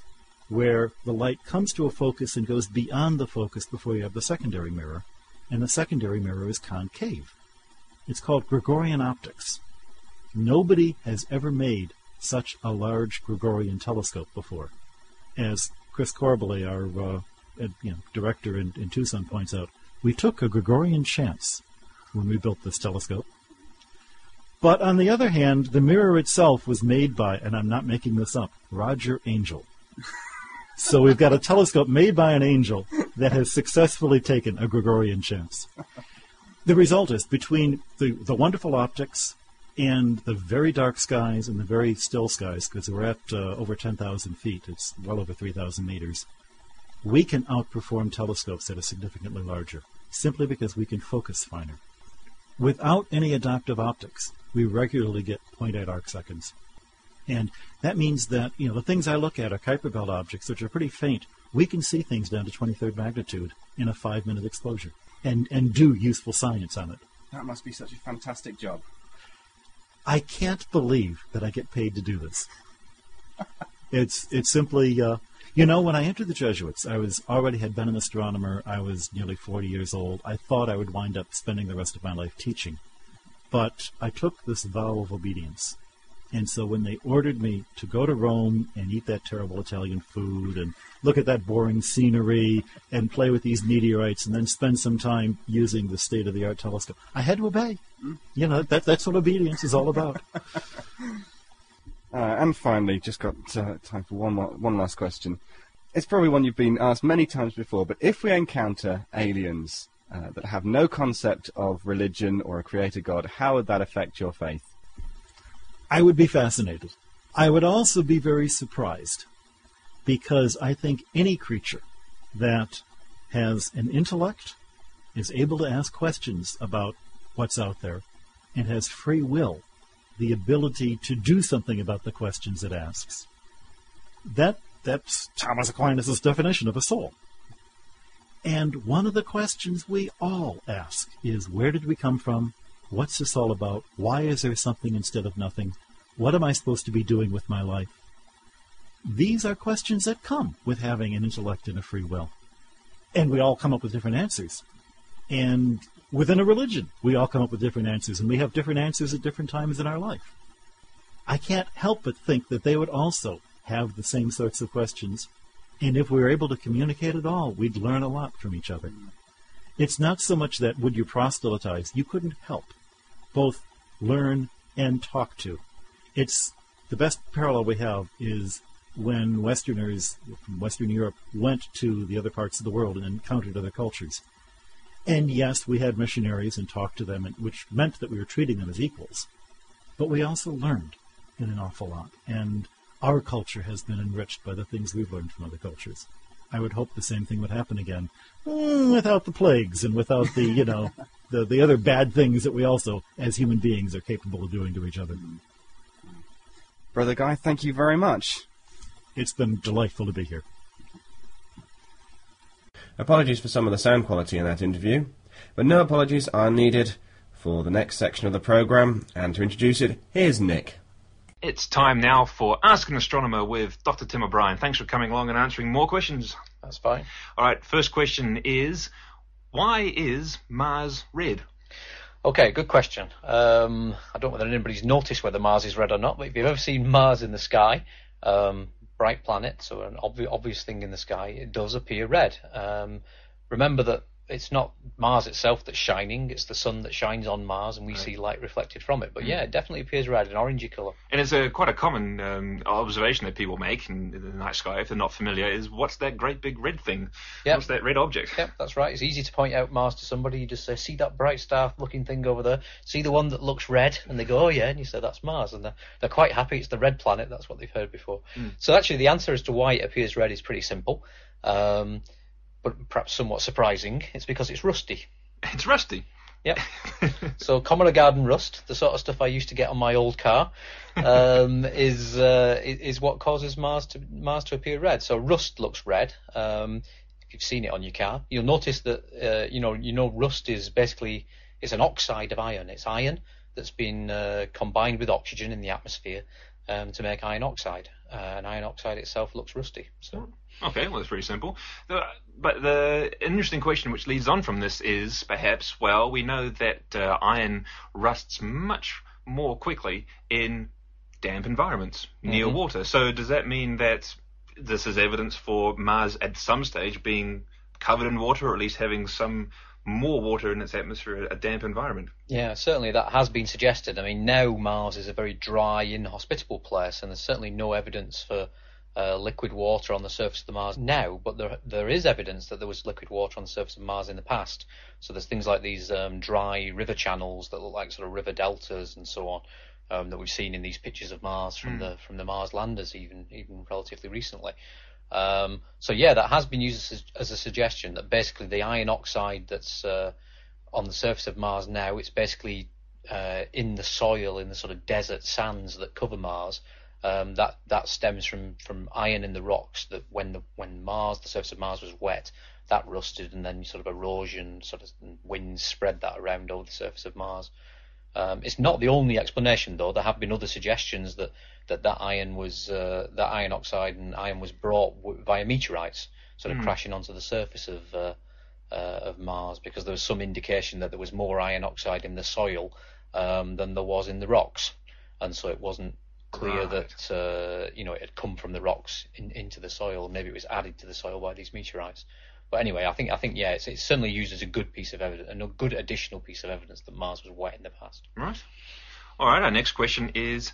where the light comes to a focus and goes beyond the focus before you have the secondary mirror, and the secondary mirror is concave. It's called Gregorian optics. Nobody has ever made such a large Gregorian telescope before. As Chris Corbelet, our director in Tucson, points out, we took a Gregorian chance when we built this telescope. But on the other hand, the mirror itself was made by, and I'm not making this up, Roger Angel. So we've got a telescope made by an angel that has successfully taken a Gregorian chance. The result is, between the wonderful optics and the very dark skies and the very still skies, because we're at over 10,000 feet, it's well over 3,000 meters, we can outperform telescopes that are significantly larger, simply because we can focus finer. Without any adaptive optics, we regularly get 0.8 arc seconds. And that means that, the things I look at are Kuiper Belt objects, which are pretty faint. We can see things down to 23rd magnitude in a 5-minute exposure and do useful science on it. That must be such a fantastic job. I can't believe that I get paid to do this. It's simply, you know, when I entered the Jesuits, I was already had been an astronomer. I was nearly 40 years old. I thought I would wind up spending the rest of my life teaching. But I took this vow of obedience. And so when they ordered me to go to Rome and eat that terrible Italian food and look at that boring scenery and play with these meteorites and then spend some time using the state-of-the-art telescope, I had to obey. You know, that's what obedience is all about. And finally, just got time for one last question. It's probably one you've been asked many times before, but if we encounter aliens that have no concept of religion or a creator god, how would that affect your faith? I would be fascinated. I would also be very surprised, because I think any creature that has an intellect, is able to ask questions about what's out there, and has free will, the ability to do something about the questions it asks. That's Thomas Aquinas' definition of a soul. And one of the questions we all ask is, where did we come from? What's this all about? Why is there something instead of nothing? What am I supposed to be doing with my life? These are questions that come with having an intellect and a free will. And we all come up with different answers. And within a religion, we all come up with different answers, and we have different answers at different times in our life. I can't help but think that they would also have the same sorts of questions, and if we were able to communicate at all, we'd learn a lot from each other. It's not so much that would you proselytize, you couldn't help both learn and talk to. It's the best parallel we have is when Westerners from Western Europe went to the other parts of the world and encountered other cultures. And yes, we had missionaries and talked to them, which meant that we were treating them as equals. But we also learned in an awful lot, and our culture has been enriched by the things we've learned from other cultures. I would hope the same thing would happen again, without the plagues and without the, you know, the other bad things that we also, as human beings, are capable of doing to each other. Brother Guy, thank you very much. It's been delightful to be here. Apologies for some of the sound quality in that interview, but no apologies are needed for the next section of the program, and to introduce it, here's Nick. It's time now for Ask an Astronomer with Dr. Tim O'Brien. Thanks for coming along and answering more questions. That's fine. All right, first question is, why is Mars red? Okay, good question. I don't know whether anybody's noticed whether Mars is red or not, but if you've ever seen Mars in the sky, bright planet, so an obvious thing in the sky, it does appear red. Remember that it's not Mars itself that's shining, it's the sun that shines on Mars, and we see light reflected from it. But yeah, it definitely appears red, an orangey colour. And it's quite a common observation that people make in the night sky, if they're not familiar, is what's that great big red thing? Yep. What's that red object? Yep, that's right. It's easy to point out Mars to somebody. You just say, see that bright star looking thing over there? See the one that looks red? And they go, oh yeah, and you say, that's Mars. And they're quite happy it's the red planet. That's what they've heard before. So actually the answer as to why it appears red is pretty simple. But perhaps somewhat surprising, it's because it's rusty. It's rusty? Yep. So common or garden rust, the sort of stuff I used to get on my old car, is what causes Mars to appear red. So rust looks red. If you've seen it on your car, you'll notice that rust is basically it's an oxide of iron. It's iron that's been combined with oxygen in the atmosphere to make iron oxide. And iron oxide itself looks rusty. So. Okay, well, it's pretty simple. But the interesting question which leads on from this is perhaps, well, we know that iron rusts much more quickly in damp environments, near water. So does that mean that this is evidence for Mars at some stage being covered in water, or at least having some more water in its atmosphere, a damp environment? Yeah, certainly that has been suggested. I mean, now Mars is a very dry, inhospitable place, and there's certainly no evidence for liquid water on the surface of the Mars now, but there is evidence that there was liquid water on the surface of Mars in the past. So there's things like these dry river channels that look like sort of river deltas and so on, that we've seen in these pictures of Mars from the Mars landers, even relatively recently. So yeah, that has been used as a suggestion that basically the iron oxide that's on the surface of Mars now, it's basically in the soil, in the sort of desert sands that cover Mars. That stems from iron in the rocks that when the surface of Mars was wet, that rusted, and then sort of erosion, sort of winds spread that around over the surface of Mars. It's not the only explanation, though. There have been other suggestions that iron was that iron oxide and iron was brought via meteorites, sort of crashing onto the surface of Mars, because there was some indication that there was more iron oxide in the soil than there was in the rocks, and so it wasn't clear that it had come from the rocks into the soil. Maybe it was added to the soil by these meteorites. But anyway, I think yeah, it's certainly used as a good piece of evidence, and a good additional piece of evidence that Mars was wet in the past. Right. All right. Our next question is,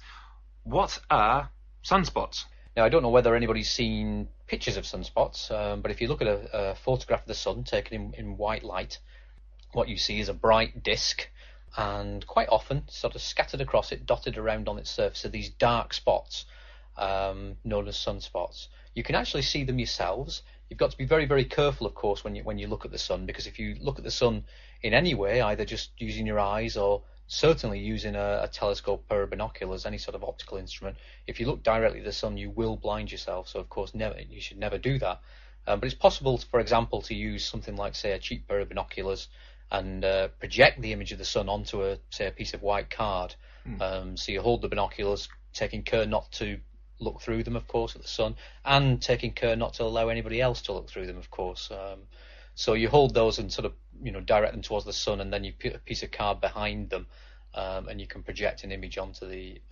what are sunspots? Now, I don't know whether anybody's seen pictures of sunspots, but if you look at a photograph of the sun taken in white light, what you see is a bright disk, and quite often sort of scattered across it, dotted around on its surface, are these dark spots known as sunspots. You can actually see them yourselves. You've got to be very, very careful, of course, when you look at the sun, because if you look at the sun in any way, either just using your eyes or certainly using a telescope, pair of binoculars, any sort of optical instrument, if you look directly at the sun, you will blind yourself. So, of course, you should never do that. But it's possible, for example, to use something like, say, a cheap pair of binoculars and project the image of the sun onto a piece of white card. So you hold the binoculars, taking care not to look through them, of course, at the sun, and taking care not to allow anybody else to look through them, of course. So you hold those and sort of, direct them towards the sun, and then you put a piece of card behind them, and you can project an image onto the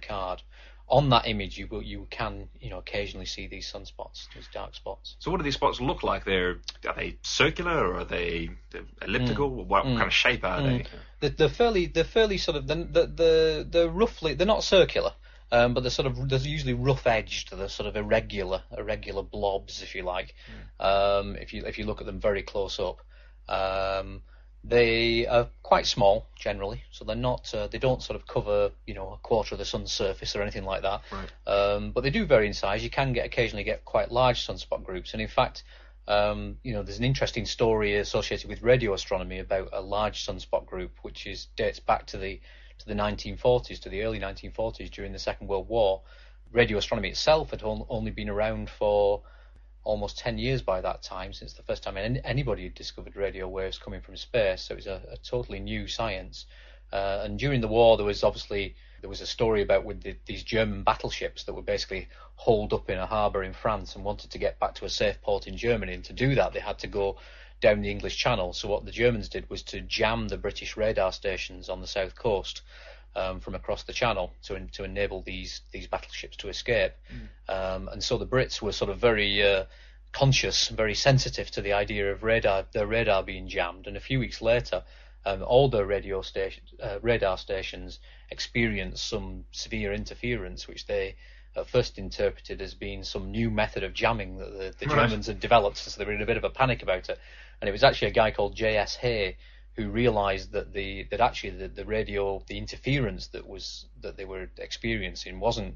card. On that image, you can occasionally see these sunspots, these dark spots. So what do these spots look like? Are they circular, or are they elliptical? What kind of shape are they? They're fairly sort of they're roughly they're not circular, but they're usually rough edged. They're sort of irregular blobs, if you like. If you look at them very close up. They are quite small generally, so they're not. They don't sort of cover, a quarter of the sun's surface or anything like that. Right. But they do vary in size. You can occasionally get quite large sunspot groups, and in fact, there's an interesting story associated with radio astronomy about a large sunspot group, which dates back to the 1940s, to the early 1940s during the Second World War. Radio astronomy itself had only been around for almost 10 years by that time, since the first time anybody had discovered radio waves coming from space. So it was a totally new science. And during the war, there was a story about these German battleships that were basically holed up in a harbour in France and wanted to get back to a safe port in Germany. And to do that, they had to go down the English Channel. So what the Germans did was to jam the British radar stations on the south coast from across the channel to enable these battleships to escape. And so the Brits were sort of very conscious, very sensitive to the idea of their radar being jammed. And a few weeks later, all their radar stations experienced some severe interference, which they at first interpreted as being some new method of jamming that the Germans had developed, so they were in a bit of a panic about it. And it was actually a guy called J.S. Hay who realised that the interference that they were experiencing wasn't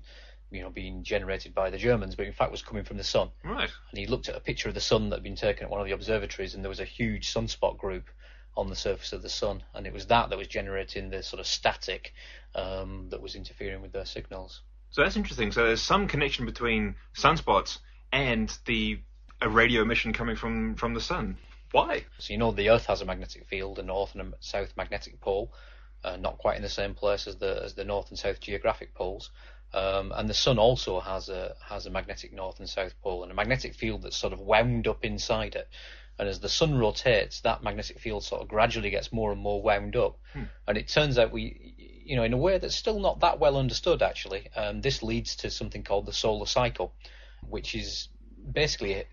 being generated by the Germans, but in fact was coming from the sun. Right. And he looked at a picture of the sun that had been taken at one of the observatories, and there was a huge sunspot group on the surface of the sun, and it was that was generating the sort of static that was interfering with their signals. So that's interesting. So there's some connection between sunspots and a radio emission coming from the sun. Why? So the Earth has a magnetic field, a north and a south magnetic pole, not quite in the same place as the north and south geographic poles, and the sun also has a magnetic north and south pole and a magnetic field that's sort of wound up inside it. And as the sun rotates, that magnetic field sort of gradually gets more and more wound up. And it turns out we in a way that's still not that well understood actually, this leads to something called the solar cycle, which is basically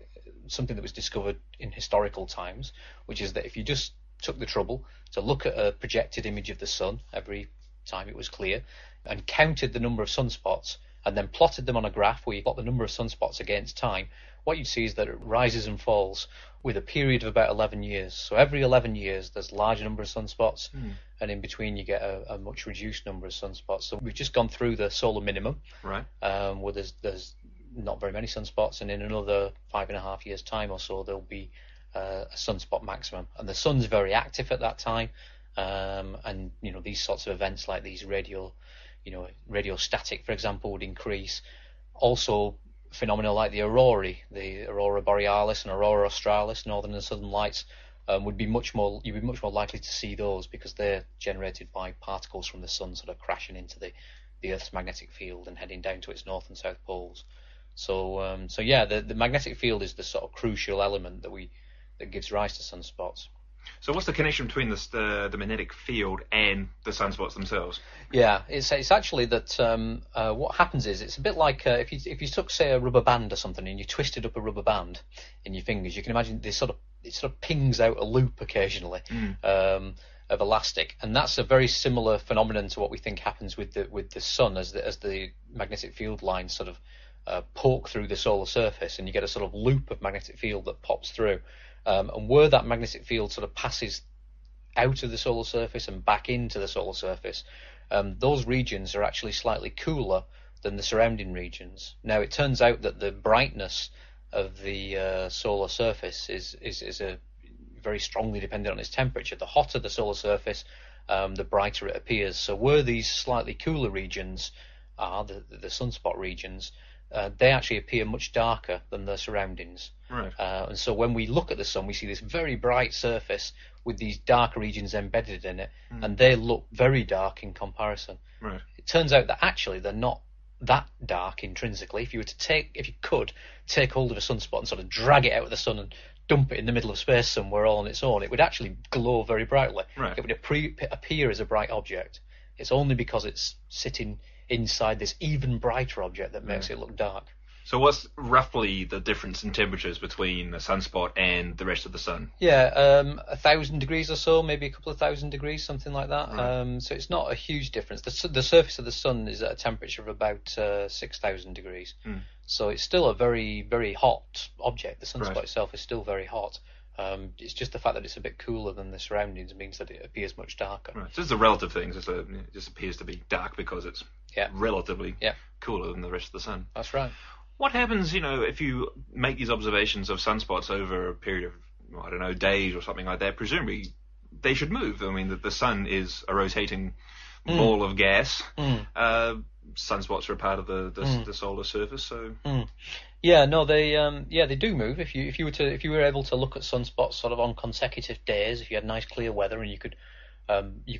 something that was discovered in historical times, which is that if you just took the trouble to look at a projected image of the sun every time it was clear and counted the number of sunspots and then plotted them on a graph where you plot the number of sunspots against time, what you'd see is that it rises and falls with a period of about 11 years. So every 11 years there's a large number of sunspots, and in between you get a much reduced number of sunspots. So we've just gone through the solar minimum, right? Where there's not very many sunspots, and in another 5.5 years' time or so there'll be a sunspot maximum, and the sun's very active at that time, and these sorts of events like these radio static, for example, would increase. Also phenomena like the aurorae, the aurora borealis and aurora australis, northern and southern lights, you'd be much more likely to see those because they're generated by particles from the sun sort of crashing into the Earth's magnetic field and heading down to its north and south poles. So the magnetic field is the sort of crucial element that gives rise to sunspots. So what's the connection between the magnetic field and the sunspots themselves? Yeah, it's actually that what happens is it's a bit like if you took, say, a rubber band or something and you twisted up a rubber band in your fingers, you can imagine it sort of pings out a loop occasionally of elastic, and that's a very similar phenomenon to what we think happens with the sun as the magnetic field lines sort of poke through the solar surface, and you get a sort of loop of magnetic field that pops through. And where that magnetic field sort of passes out of the solar surface and back into the solar surface, those regions are actually slightly cooler than the surrounding regions. Now, it turns out that the brightness of the solar surface is a very strongly dependent on its temperature. The hotter the solar surface, the brighter it appears. So where these slightly cooler regions are, the sunspot regions, they actually appear much darker than their surroundings. Right. And so when we look at the sun, we see this very bright surface with these darker regions embedded in it, and they look very dark in comparison. Right. It turns out that actually they're not that dark intrinsically. If you could take hold of a sunspot and sort of drag it out of the sun and dump it in the middle of space somewhere all on its own, it would actually glow very brightly. Right. It would appear as a bright object. It's only because it's sitting inside this even brighter object that makes it look dark. So what's roughly the difference in temperatures between the sunspot and the rest of the sun? Yeah, 1,000 degrees or so, maybe a couple of thousand degrees, something like that. Right. So it's not a huge difference. The surface of the sun is at a temperature of about 6,000 degrees. So it's still a very, very hot object. The sunspot itself is still very hot. It's just the fact that it's a bit cooler than the surroundings means that it appears much darker. Right. So it's a relative thing. It just appears to be dark because it's relatively cooler than the rest of the sun. That's right. What happens, if you make these observations of sunspots over a period of, days or something like that? Presumably, they should move. I mean, the sun is a rotating ball of gas. Sunspots are a part of the solar surface, so. Yeah, no, they do move. If you were able to look at sunspots sort of on consecutive days, if you had nice clear weather and you could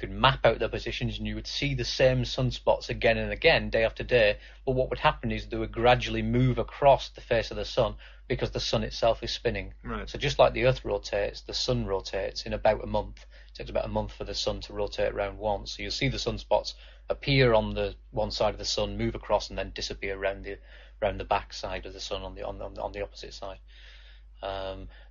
map out their positions, and you would see the same sunspots again and again, day after day. But what would happen is they would gradually move across the face of the sun because the sun itself is spinning. Right. So just like the Earth rotates, the sun rotates in about a month. It takes about a month for the sun to rotate around once. So you'll see the sunspots appear on the one side of the sun, move across, and then disappear around the back side of the sun on the opposite side.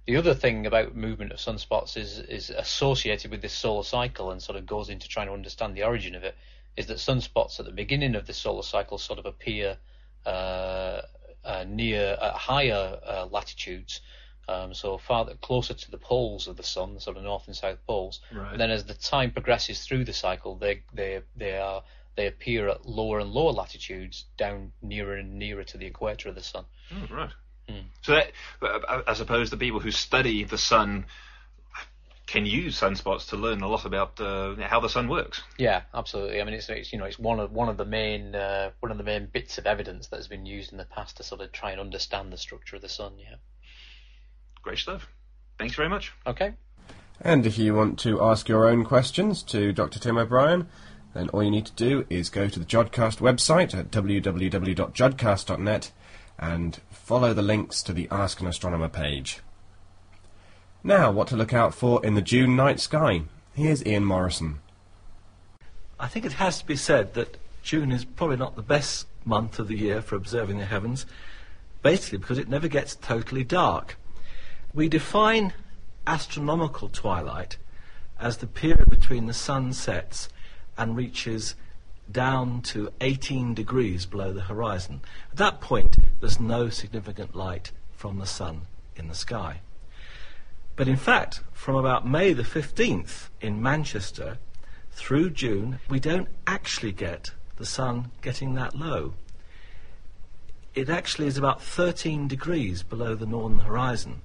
The other thing about movement of sunspots is associated with this solar cycle and sort of goes into trying to understand the origin of it, is that sunspots at the beginning of the solar cycle sort of appear near higher latitudes, so closer to the poles of the sun, the sort of north and south poles. Right. And then as the time progresses through the cycle, they appear at lower and lower latitudes, down nearer and nearer to the equator of the sun. Oh, right. So that, I suppose the people who study the sun can use sunspots to learn a lot about how the sun works. Yeah, absolutely. I mean, it's one of the main bits of evidence that has been used in the past to sort of try and understand the structure of the sun. Yeah. Great stuff. Thanks very much. Okay. And if you want to ask your own questions to Dr. Tim O'Brien, then all you need to do is go to the Jodcast website at www.jodcast.net. and follow the links to the Ask an Astronomer page. Now, what to look out for in the June night sky. Here's Ian Morrison. I think it has to be said that June is probably not the best month of the year for observing the heavens, basically because it never gets totally dark. We define astronomical twilight as the period between the sun sets and reaches down to 18 degrees below the horizon. At that point, there's no significant light from the sun in the sky. But in fact, from about May the 15th in Manchester through June, we don't actually get the sun getting that low. It actually is about 13 degrees below the northern horizon.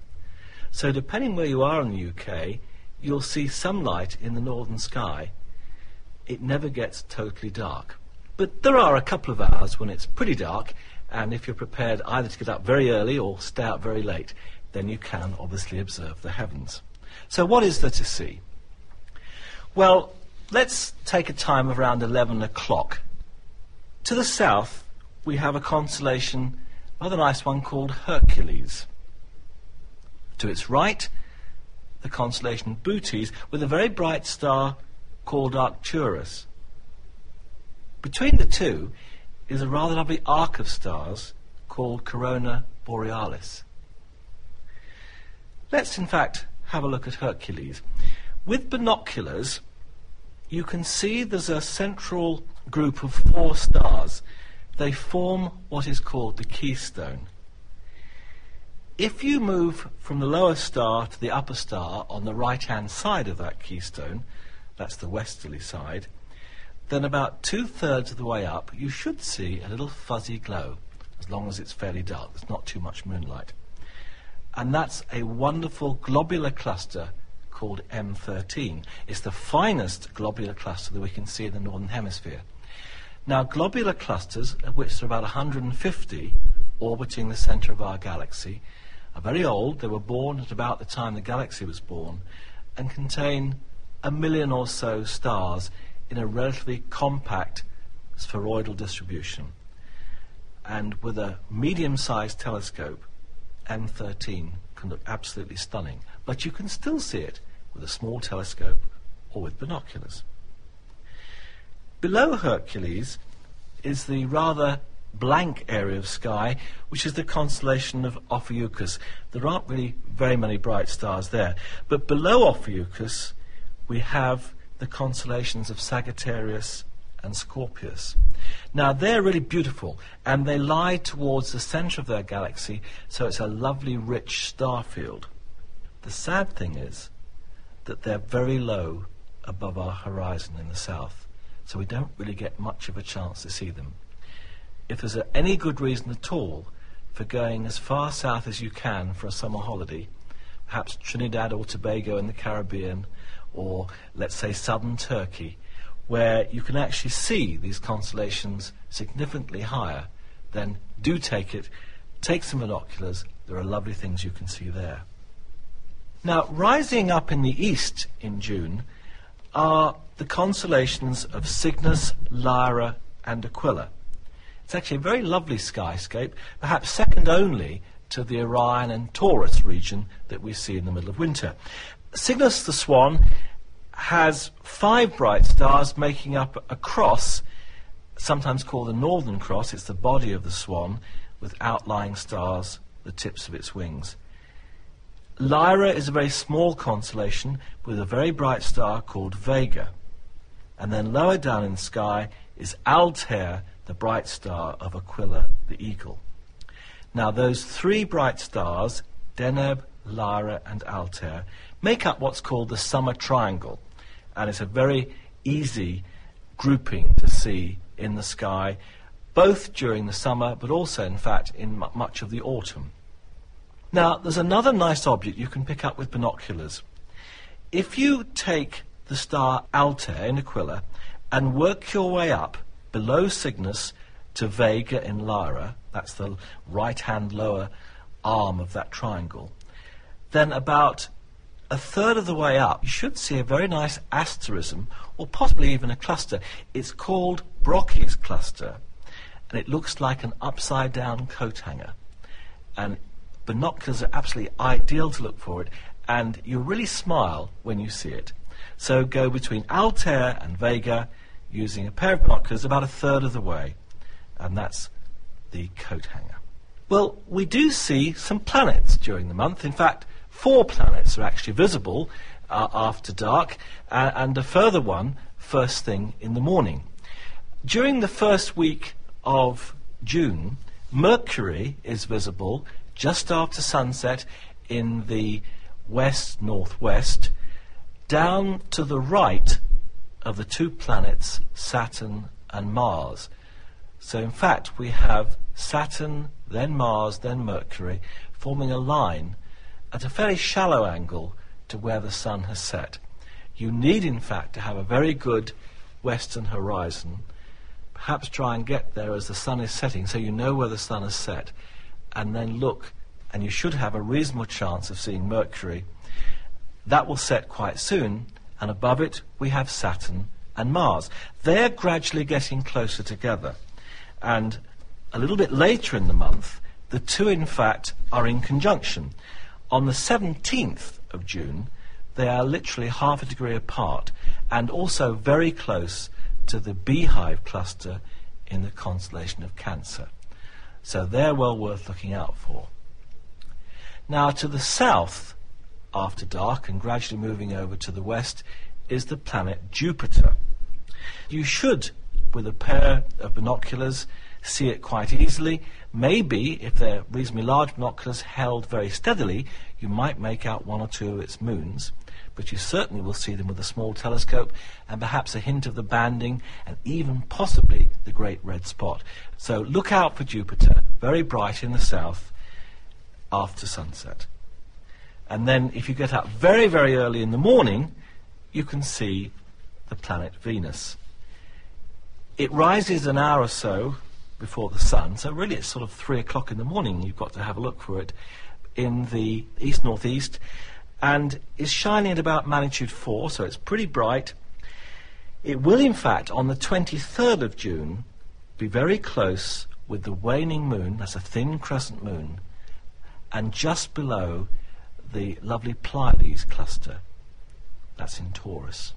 So depending where you are in the UK, you'll see some light in the northern sky. It never gets totally dark. But there are a couple of hours when it's pretty dark, And if you're prepared either to get up very early or stay out very late, then you can obviously observe the heavens. So what is there to see? Well, let's take a time of around 11 o'clock. To the south, we have a constellation, rather nice one called Hercules. To its right, the constellation Bootes, with a very bright star called Arcturus. Between the two is a rather lovely arc of stars called Corona Borealis. Let's, in fact, have a look at Hercules. With binoculars, you can see there's a central group of four stars. They form what is called the keystone. If you move from the lower star to the upper star on the right-hand side of that keystone, that's the westerly side, then about two-thirds of the way up, you should see a little fuzzy glow, as long as it's fairly dark. There's not too much moonlight. And that's a wonderful globular cluster called M13. It's the finest globular cluster that we can see in the Northern Hemisphere. Now, globular clusters, of which there are about 150 orbiting the center of our galaxy, are very old. They were born at about the time the galaxy was born, and contain 1 million or so stars in a relatively compact spheroidal distribution. And with a medium-sized telescope, M13 can look absolutely stunning. But you can still see it with a small telescope or with binoculars. Below Hercules is the rather blank area of sky, which is the constellation of Ophiuchus. There aren't really very many bright stars there. But below Ophiuchus, we have the constellations of Sagittarius and Scorpius. Now, they're really beautiful, and they lie towards the center of their galaxy, so it's a lovely, rich star field. The sad thing is that they're very low above our horizon in the south, so we don't really get much of a chance to see them. If there's any good reason at all for going as far south as you can for a summer holiday, perhaps Trinidad or Tobago in the Caribbean, or let's say southern Turkey, where you can actually see these constellations significantly higher, then do take it. Take some binoculars. There are lovely things you can see there. Now, rising up in the east in June are the constellations of Cygnus, Lyra, and Aquila. It's actually a very lovely skyscape, perhaps second only to the Orion and Taurus region that we see in the middle of winter. Cygnus the Swan has 5 bright stars making up a cross, sometimes called the Northern Cross. It's the body of the swan with outlying stars, the tips of its wings. Lyra is a very small constellation with a very bright star called Vega. And then lower down in the sky is Altair, the bright star of Aquila the Eagle. Now, those 3 bright stars, Deneb, Lyra, and Altair, make up what's called the summer triangle, and it's a very easy grouping to see in the sky, both during the summer but also, in fact, in much of the autumn. Now, there's another nice object you can pick up with binoculars. If you take the star Altair in Aquila and work your way up below Cygnus to Vega in Lyra, that's the right-hand lower arm of that triangle, then about a third of the way up, you should see a very nice asterism, or possibly even a cluster. It's called Broca's cluster, and it looks like an upside-down coat hanger. And binoculars are absolutely ideal to look for it, and you really smile when you see it. So go between Altair and Vega using a pair of binoculars about a third of the way, and that's the coat hanger. Well, we do see some planets during the month. In fact, 4 planets are actually visible after dark, and a further one first thing in the morning. During the first week of June, Mercury is visible just after sunset in the west-northwest, down to the right of the 2 planets Saturn and Mars. So in fact, we have Saturn, then Mars, then Mercury, forming a line at a fairly shallow angle to where the sun has set. You need, in fact, to have a very good western horizon, perhaps try and get there as the sun is setting, so you know where the sun has set, and then look, and you should have a reasonable chance of seeing Mercury. That will set quite soon, and above it we have Saturn and Mars. They're gradually getting closer together, and a little bit later in the month, the two in fact are in conjunction. On the 17th of June, they are literally half a degree apart, and also very close to the Beehive cluster in the constellation of Cancer. So they're well worth looking out for. Now to the south, after dark and gradually moving over to the west, is the planet Jupiter. You should, with a pair of binoculars, see it quite easily. Maybe, if they're reasonably large binoculars held very steadily, you might make out one or two of its moons, but you certainly will see them with a small telescope and perhaps a hint of the banding and even possibly the Great Red Spot. So look out for Jupiter, very bright in the south after sunset. And then if you get up very, very early in the morning, you can see the planet Venus. It rises an hour or so before the sun, so really it's sort of 3 o'clock in the morning you've got to have a look for it in the east-northeast, and is shining at about magnitude 4, so it's pretty bright. It will, in fact, on the 23rd of June, be very close with the waning moon, that's a thin crescent moon, and just below the lovely Pleiades cluster, that's in Taurus.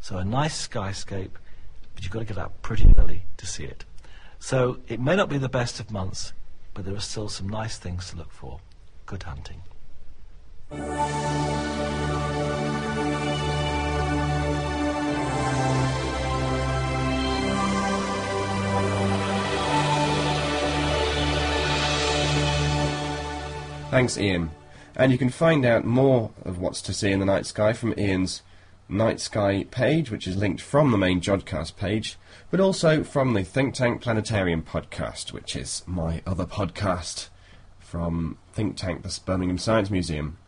So a nice skyscape, but you've got to get up pretty early to see it. So it may not be the best of months, but there are still some nice things to look for. Good hunting. Thanks, Ian. And you can find out more of what's to see in the night sky from Ian's Night Sky page, which is linked from the main Jodcast page, but also from the Think Tank Planetarium podcast, which is my other podcast from Think Tank, the Birmingham Science Museum.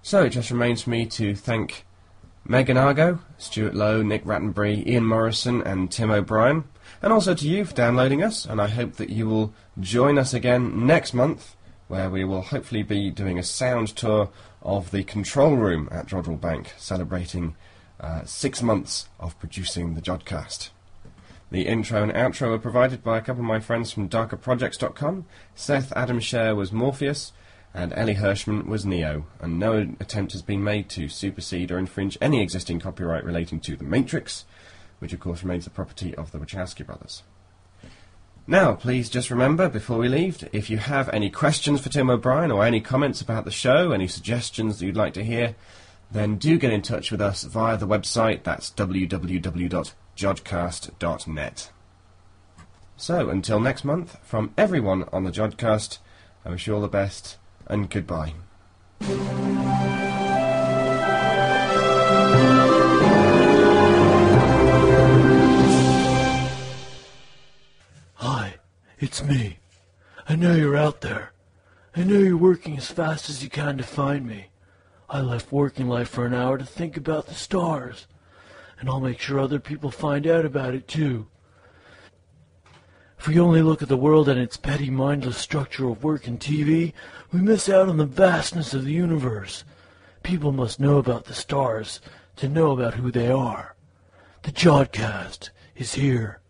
So it just remains for me to thank Megan Argo, Stuart Lowe, Nick Rattenbury, Ian Morrison and Tim O'Brien, and also to you for downloading us, and I hope that you will join us again next month, where we will hopefully be doing a sound tour of the control room at Jodrell Bank, celebrating 6 months of producing the Jodcast. The intro and outro were provided by a couple of my friends from darkerprojects.com. Seth Adamshare was Morpheus, and Ellie Hirschman was Neo, and no attempt has been made to supersede or infringe any existing copyright relating to The Matrix, which of course remains the property of the Wachowski brothers. Now, please just remember, before we leave, if you have any questions for Tim O'Brien or any comments about the show, any suggestions that you'd like to hear, then do get in touch with us via the website, that's www.jodcast.net. So, until next month, from everyone on the Jodcast, I wish you all the best, and goodbye. Hi, it's me. I know you're out there. I know you're working as fast as you can to find me. I left working life for an hour to think about the stars, and I'll make sure other people find out about it too. If we only look at the world and its petty, mindless structure of work and TV, we miss out on the vastness of the universe. People must know about the stars to know about who they are. The Jodcast is here.